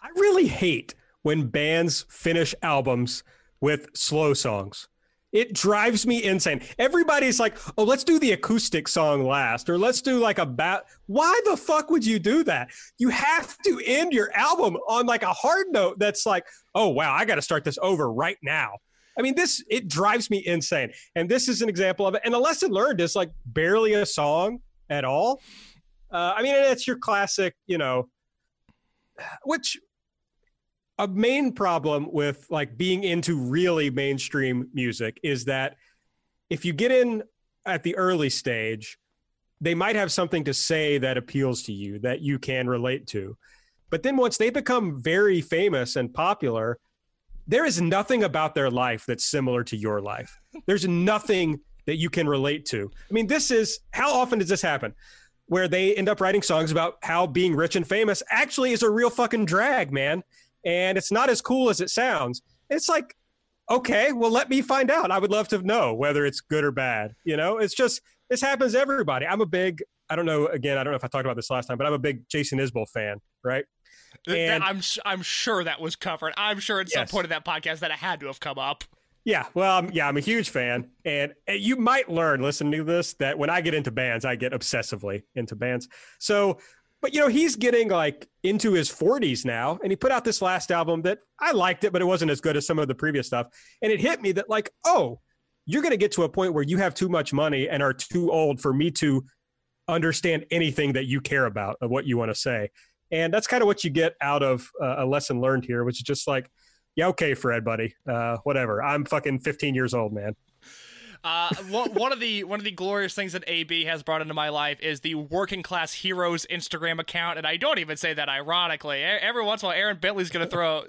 I really hate when bands finish albums with slow songs. It drives me insane. Everybody's like, oh, let's do the acoustic song last, or let's do like a bat. Why the fuck would you do that? You have to end your album on like a hard note that's like, oh, wow, I got to start this over right now. I mean, it drives me insane. And this is an example of it. And the lesson learned is like barely a song at all. I mean, it's your classic, you know, which... A main problem with like being into really mainstream music is that if you get in at the early stage, they might have something to say that appeals to you, that you can relate to. But then once they become very famous and popular, there is nothing about their life that's similar to your life. There's nothing that you can relate to. I mean, how often does this happen? Where they end up writing songs about how being rich and famous actually is a real fucking drag, man. And it's not as cool as it sounds. It's like, okay, well, let me find out. I would love to know whether it's good or bad. You know, it's just, this happens to everybody. I don't know if I talked about this last time, but I'm a big Jason Isbell fan, right? And I'm sure that was covered. I'm sure at some point in that podcast that it had to have come up. Yeah, well, yeah, I'm a huge fan. And you might learn listening to this that when I get into bands, I get obsessively into bands. So... But, you know, he's getting, like, into his 40s now, and he put out this last album that I liked it, but it wasn't as good as some of the previous stuff. And it hit me that, like, oh, you're going to get to a point where you have too much money and are too old for me to understand anything that you care about of what you want to say. And that's kind of what you get out of a lesson learned here, which is just like, yeah, okay, Fred, buddy, whatever. I'm fucking 15 years old, man. One of the glorious things that AB has brought into my life is the Working Class Heroes Instagram account, and I don't even say that ironically. Every once in a while, Aaron Bentley's going to throw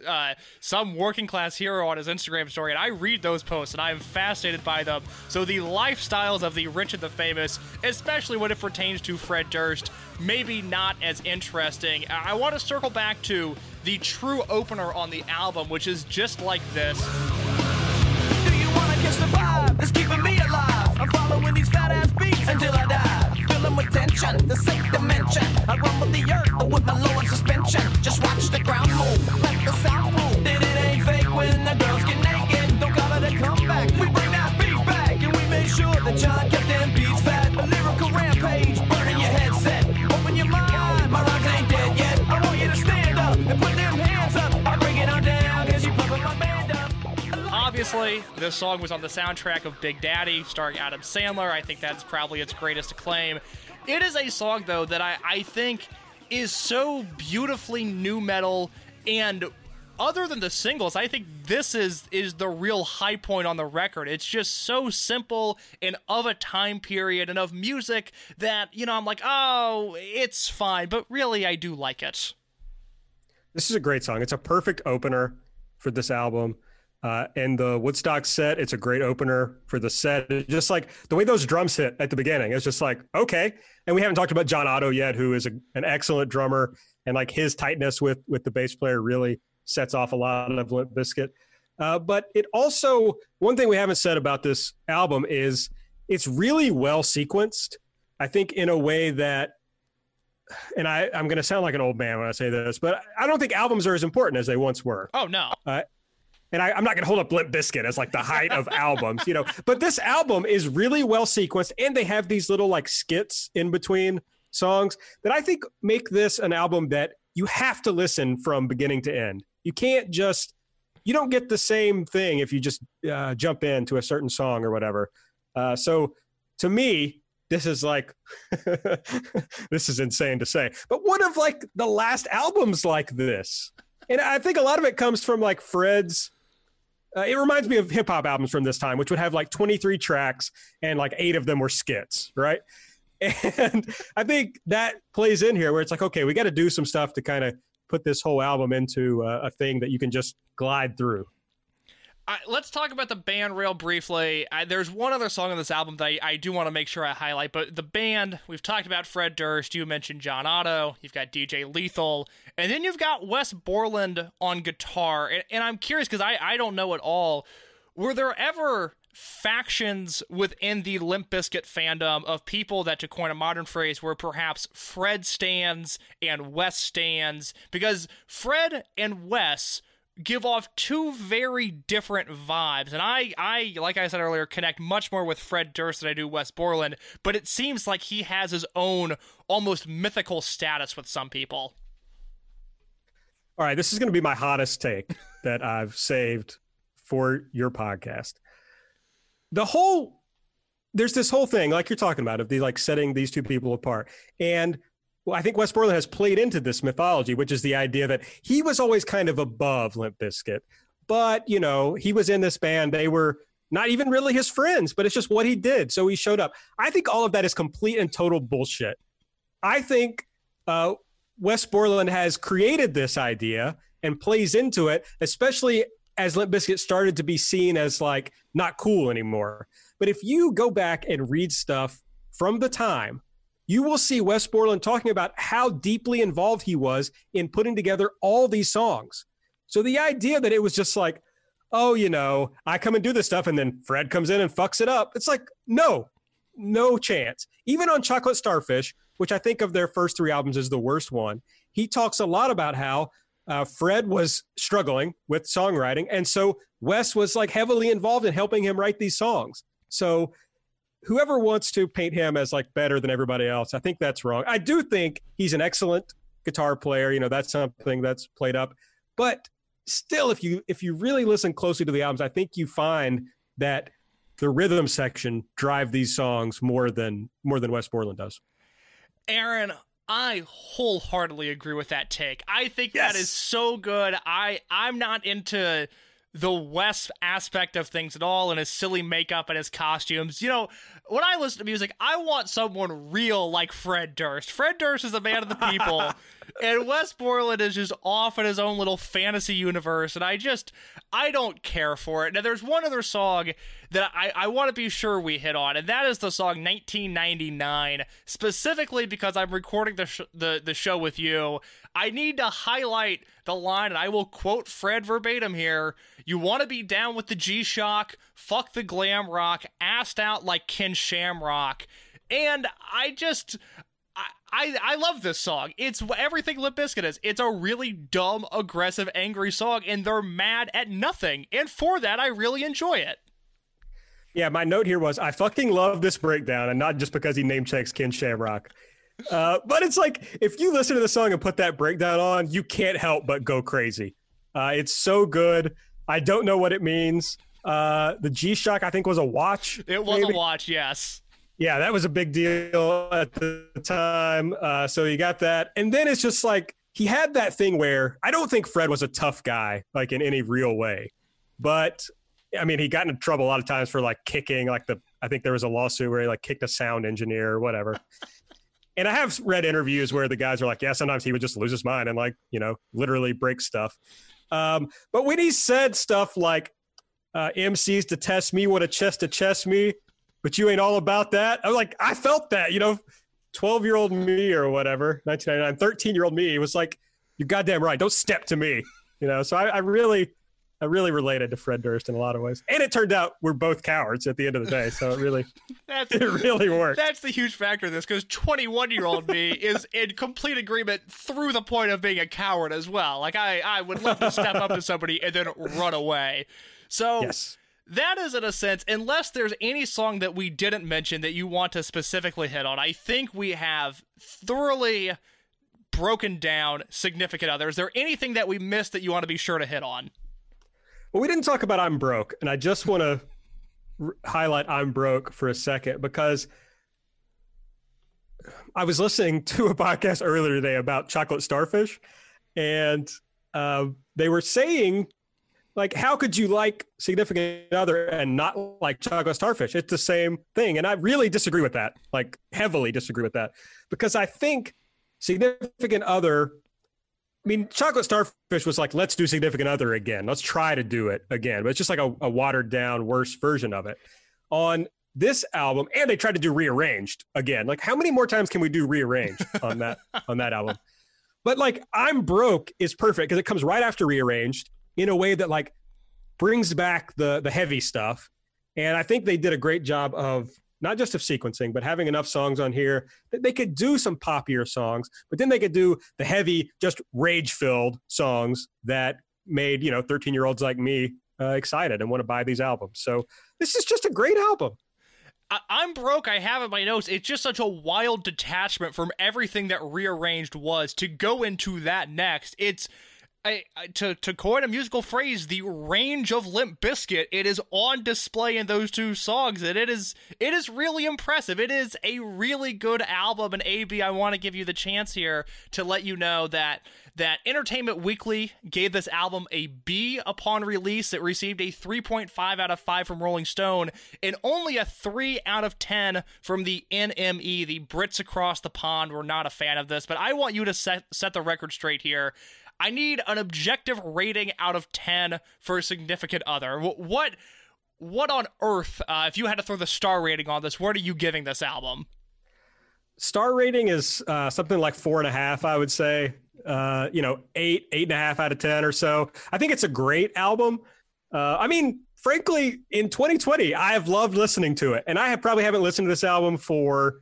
some working class hero on his Instagram story, and I read those posts, and I am fascinated by them. So the lifestyles of the rich and the famous, especially when it pertains to Fred Durst, maybe not as interesting. I want to circle back to the true opener on the album, which is just like this. It's keeping me alive. I'm following these fat ass beats until I die. Filling with tension, the sick dimension. I rumble the earth with my lower suspension. Just watch the ground move, let the sound move. Then it ain't fake when the girls get naked. Don't call it a comeback. We bring that beat back, and we make sure that y'all kept them beats fat. A lyrical rampage, burning your headset. Open your mind, my rhymes ain't dead yet. I want you to stand up and put them hands up. I bring it on down, cause you pumping my band up. Obviously, previously. This song was on the soundtrack of Big Daddy, starring Adam Sandler. I think that's probably its greatest acclaim. It is a song, though, that I think is so beautifully nu metal, and other than the singles, I think this is the real high point on the record. It's just so simple and of a time period and of music that, you know, I'm like, oh, it's fine, but really I do like it. This is a great song. It's a perfect opener for this album. And the Woodstock set, it's a great opener for the set. It's just like the way those drums hit at the beginning, it's just like, okay. And we haven't talked about John Otto yet, who is an excellent drummer, and like his tightness with the bass player really sets off a lot of Limp Bizkit. But it also, one thing we haven't said about this album is it's really well sequenced. I think in a way that, and I'm going to sound like an old man when I say this, but I don't think albums are as important as they once were. Oh, no. And I'm not going to hold up Limp Bizkit as like the height of albums, you know, but this album is really well sequenced, and they have these little like skits in between songs that I think make this an album that you have to listen from beginning to end. You can't just, you don't get the same thing if you just jump into a certain song or whatever. So to me, this is like, this is insane to say, but one of like the last albums like this. And I think a lot of it comes from like Fred's, it reminds me of hip hop albums from this time, which would have like 23 tracks and like 8 of them were skits, right? And I think that plays in here where it's like, okay, we got to do some stuff to kind of put this whole album into a thing that you can just glide through. Let's talk about the band real briefly. There's one other song on this album that I do want to make sure I highlight, but the band, we've talked about Fred Durst, you mentioned John Otto, you've got DJ Lethal, and then you've got Wes Borland on guitar. And I'm curious because I don't know at all, were there ever factions within the Limp Bizkit fandom of people that, to coin a modern phrase, were perhaps Fred Stans and Wes Stans? Because Fred and Wes give off two very different vibes, and I like I said earlier, connect much more with Fred Durst than I do Wes Borland, but it seems like he has his own almost mythical status with some people. All right, this is going to be my hottest take that I've saved for your podcast. There's this whole thing, like you're talking about, of the like setting these two people apart, and well, I think Wes Borland has played into this mythology, which is the idea that he was always kind of above Limp Bizkit. But, you know, he was in this band. They were not even really his friends, but it's just what he did. So he showed up. I think all of that is complete and total bullshit. I think Wes Borland has created this idea and plays into it, especially as Limp Bizkit started to be seen as, like, not cool anymore. But if you go back and read stuff from the time, you will see Wes Borland talking about how deeply involved he was in putting together all these songs. So the idea that it was just like, oh, you know, I come and do this stuff and then Fred comes in and fucks it up. It's like, no chance. Even on Chocolate Starfish, which I think of their first 3 albums is the worst one, he talks a lot about how Fred was struggling with songwriting. And so Wes was like heavily involved in helping him write these songs. So whoever wants to paint him as like better than everybody else, I think that's wrong. I do think he's an excellent guitar player. You know, that's something that's played up, but still, if you really listen closely to the albums, I think you find that the rhythm section drive these songs more than Wes Borland does. Aaron, I wholeheartedly agree with that take. I think that is so good. I'm not into the Wes aspect of things at all, and his silly makeup and his costumes. You know, when I listen to music, I want someone real like Fred Durst. Fred Durst is a man of the people, and Wes Borland is just off in his own little fantasy universe, and I don't care for it. Now, there's one other song that I want to be sure we hit on, and that is the song 1999, specifically because I'm recording the show with you. I need to highlight the line, and I will quote Fred verbatim here. You want to be down with the G-Shock, fuck the glam rock, assed out like Ken Shamrock. And I love this song. It's everything Limp Bizkit is. It's a really dumb, aggressive, angry song, and they're mad at nothing. And for that, I really enjoy it. Yeah, my note here was, I fucking love this breakdown, and not just because he name-checks Ken Shamrock. But it's like, if you listen to the song and put that breakdown on, you can't help but go crazy. It's so good. I don't know what it means. The G-Shock, I think, was a watch. It was maybe? A watch, yes. Yeah, that was a big deal at the time. So you got that. And then it's just like, he had that thing where I don't think Fred was a tough guy, like in any real way. But I mean, he got into trouble a lot of times for like kicking, like I think there was a lawsuit where he like kicked a sound engineer or whatever. And I have read interviews where the guys are like, yeah, sometimes he would just lose his mind and like, you know, literally break stuff. But when he said stuff like, MCs detest me, want to chest me, but you ain't all about that. I was like, I felt that, you know, 12-year-old me or whatever, 1999, 13-year-old me was like, you're goddamn right. Don't step to me. You know, so I really related to Fred Durst in a lot of ways. And it turned out we're both cowards at the end of the day. So it really, it really worked. That's the huge factor of this, because 21-year-old me is in complete agreement through the point of being a coward as well. Like I would love to step up to somebody and then run away. So yes. That is, in a sense, unless there's any song that we didn't mention that you want to specifically hit on, I think we have thoroughly broken down Significant Other. Is there anything that we missed that you want to be sure to hit on? Well, we didn't talk about I'm Broke, and I just want to highlight I'm Broke for a second, because I was listening to a podcast earlier today about Chocolate Starfish, and they were saying, like, how could you like Significant Other and not like Chocolate Starfish? It's the same thing, and I really disagree with that, like heavily disagree with that, because I think Significant Other, I mean, Chocolate Starfish was like, let's do Significant Other again. Let's try to do it again. But it's just like a watered down, worse version of it. On this album, and they tried to do Rearranged again. Like, how many more times can we do Rearranged on that on that album? But like, I'm Broke is perfect because it comes right after Rearranged in a way that like brings back the heavy stuff. And I think they did a great job of not just of sequencing, but having enough songs on here that they could do some poppier songs, but then they could do the heavy, just rage-filled songs that made, you know, 13-year-olds like me excited and want to buy these albums. So this is just a great album. I'm Broke, I have in my notes, it's just such a wild detachment from everything that Rearranged was. To go into that next, it's... to coin a musical phrase, the range of Limp Bizkit, it is on display in those two songs, and it is really impressive. It is a really good album, and AB, I want to give you the chance here to let you know that Entertainment Weekly gave this album a B upon release. It received a 3.5 out of 5 from Rolling Stone, and only a 3 out of 10 from the NME. The Brits across the pond were not a fan of this, but I want you to set the record straight here. I need an objective rating out of 10 for Significant Other. What on earth, if you had to throw the star rating on this, what are you giving this album? Star rating is something like 4.5, I would say. 8.5 out of 10 or so. I think it's a great album. I mean, frankly, in 2020, I have loved listening to it. And I probably haven't listened to this album for,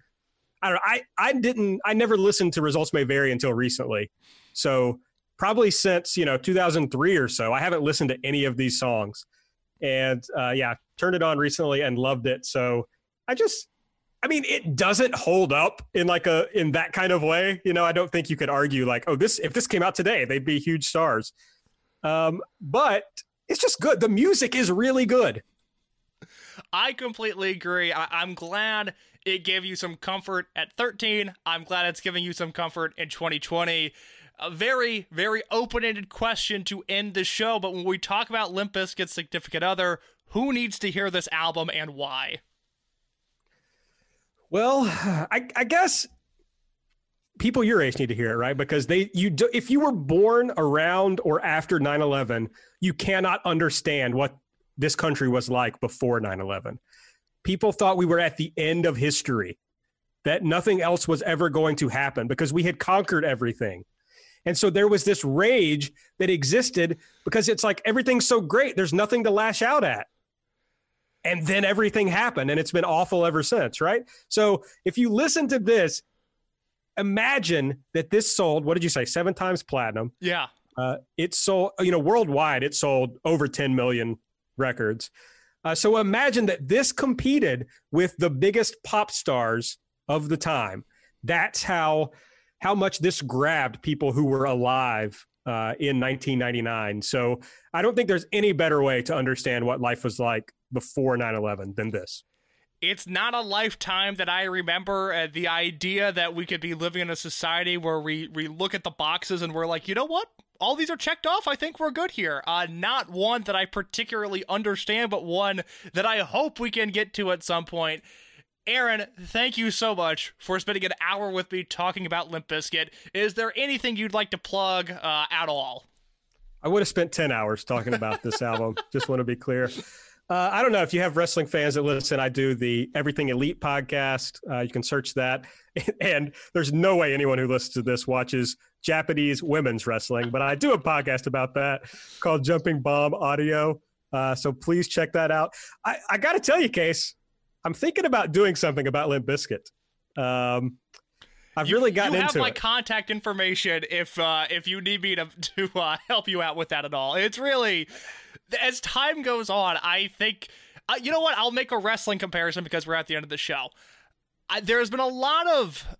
I don't know, I never listened to Results May Vary until recently. So... probably since, 2003 or so, I haven't listened to any of these songs. And turned it on recently and loved it. So it doesn't hold up in like in that kind of way. I don't think you could argue like, oh, if this came out today, they'd be huge stars. But it's just good. The music is really good. I completely agree. I'm glad it gave you some comfort at 13. I'm glad it's giving you some comfort in 2020. A very, very open-ended question to end the show, but when we talk about Limp Bizkit's Significant Other, who needs to hear this album and why? Well, I guess people your age need to hear it, right? Because if you were born around or after 9/11, you cannot understand what this country was like before 9/11. People thought we were at the end of history, that nothing else was ever going to happen because we had conquered everything. And so there was this rage that existed because it's like everything's so great. There's nothing to lash out at. And then everything happened, and it's been awful ever since, right? So if you listen to this, imagine that this sold, what did you say, 7 times platinum? Yeah. It sold, worldwide, it sold over 10 million records. So imagine that this competed with the biggest pop stars of the time. That's how much this grabbed people who were alive in 1999. So I don't think there's any better way to understand what life was like before 9/11 than this. It's not a lifetime that I remember. The idea that we could be living in a society where we look at the boxes and we're like, you know what? All these are checked off. I think we're good here. Not one that I particularly understand, but one that I hope we can get to at some point. Aaron, thank you so much for spending an hour with me talking about Limp Bizkit. Is there anything you'd like to plug at all? I would have spent 10 hours talking about this album. Just want to be clear. I don't know if you have wrestling fans that listen. I do the Everything Elite podcast. You can search that. And there's no way anyone who listens to this watches Japanese women's wrestling, but I do a podcast about that called Jumping Bomb Audio. So please check that out. I got to tell you, Case, I'm thinking about doing something about Limp Bizkit. I've really gotten into it. You have my contact information if you need me to help you out with that at all. It's really... As time goes on, I think, you know what? I'll make a wrestling comparison because we're at the end of the show. There's been a lot of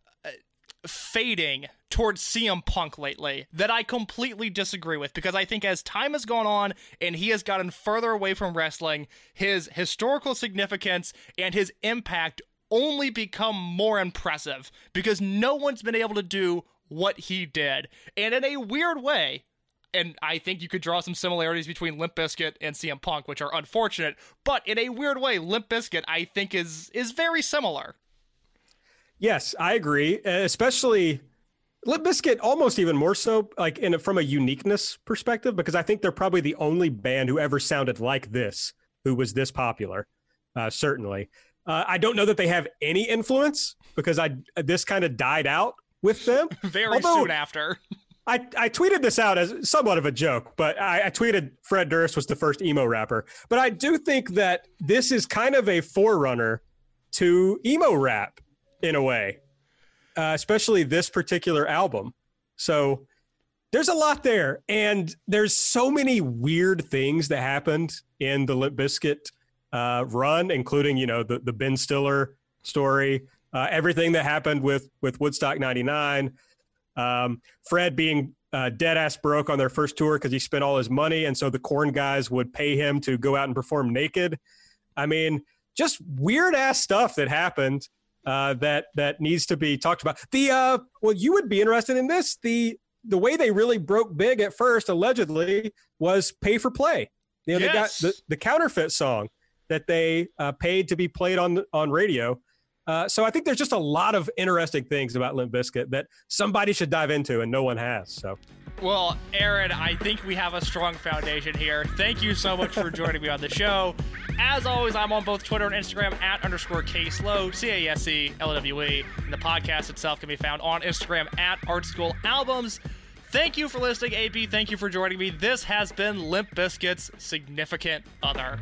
fading towards CM Punk lately that I completely disagree with, because I think as time has gone on and he has gotten further away from wrestling, his historical significance and his impact only become more impressive because no one's been able to do what he did. And in a weird way, and I think you could draw some similarities between Limp Bizkit and CM Punk, which are unfortunate. But in a weird way, Limp Bizkit, I think, is very similar. Yes, I agree. Especially Limp Bizkit, almost even more so, like from a uniqueness perspective, because I think they're probably the only band who ever sounded like this, who was this popular, certainly. I don't know that they have any influence, because this kind of died out with them. Although, soon after. I tweeted this out as somewhat of a joke, but I tweeted Fred Durst was the first emo rapper. But I do think that this is kind of a forerunner to emo rap in a way, especially this particular album. So there's a lot there. And there's so many weird things that happened in the Limp Bizkit run, including, the Ben Stiller story, everything that happened with Woodstock 99. Fred being dead ass broke on their first tour because he spent all his money, and so the Korn guys would pay him to go out and perform naked. I mean, just weird ass stuff that happened that needs to be talked about. Well, you would be interested in this. The way they really broke big at first, allegedly, was pay for play. Yes. They got the counterfeit song that they paid to be played on radio. So I think there's just a lot of interesting things about Limp Bizkit that somebody should dive into, and no one has. So, well, Aaron, I think we have a strong foundation here. Thank you so much for joining me on the show. As always, I'm on both Twitter and Instagram @_CaseLowe, CASELOWE, and the podcast itself can be found on Instagram @ArtSchoolAlbums. Thank you for listening, AP. Thank you for joining me. This has been Limp Bizkit's Significant Other.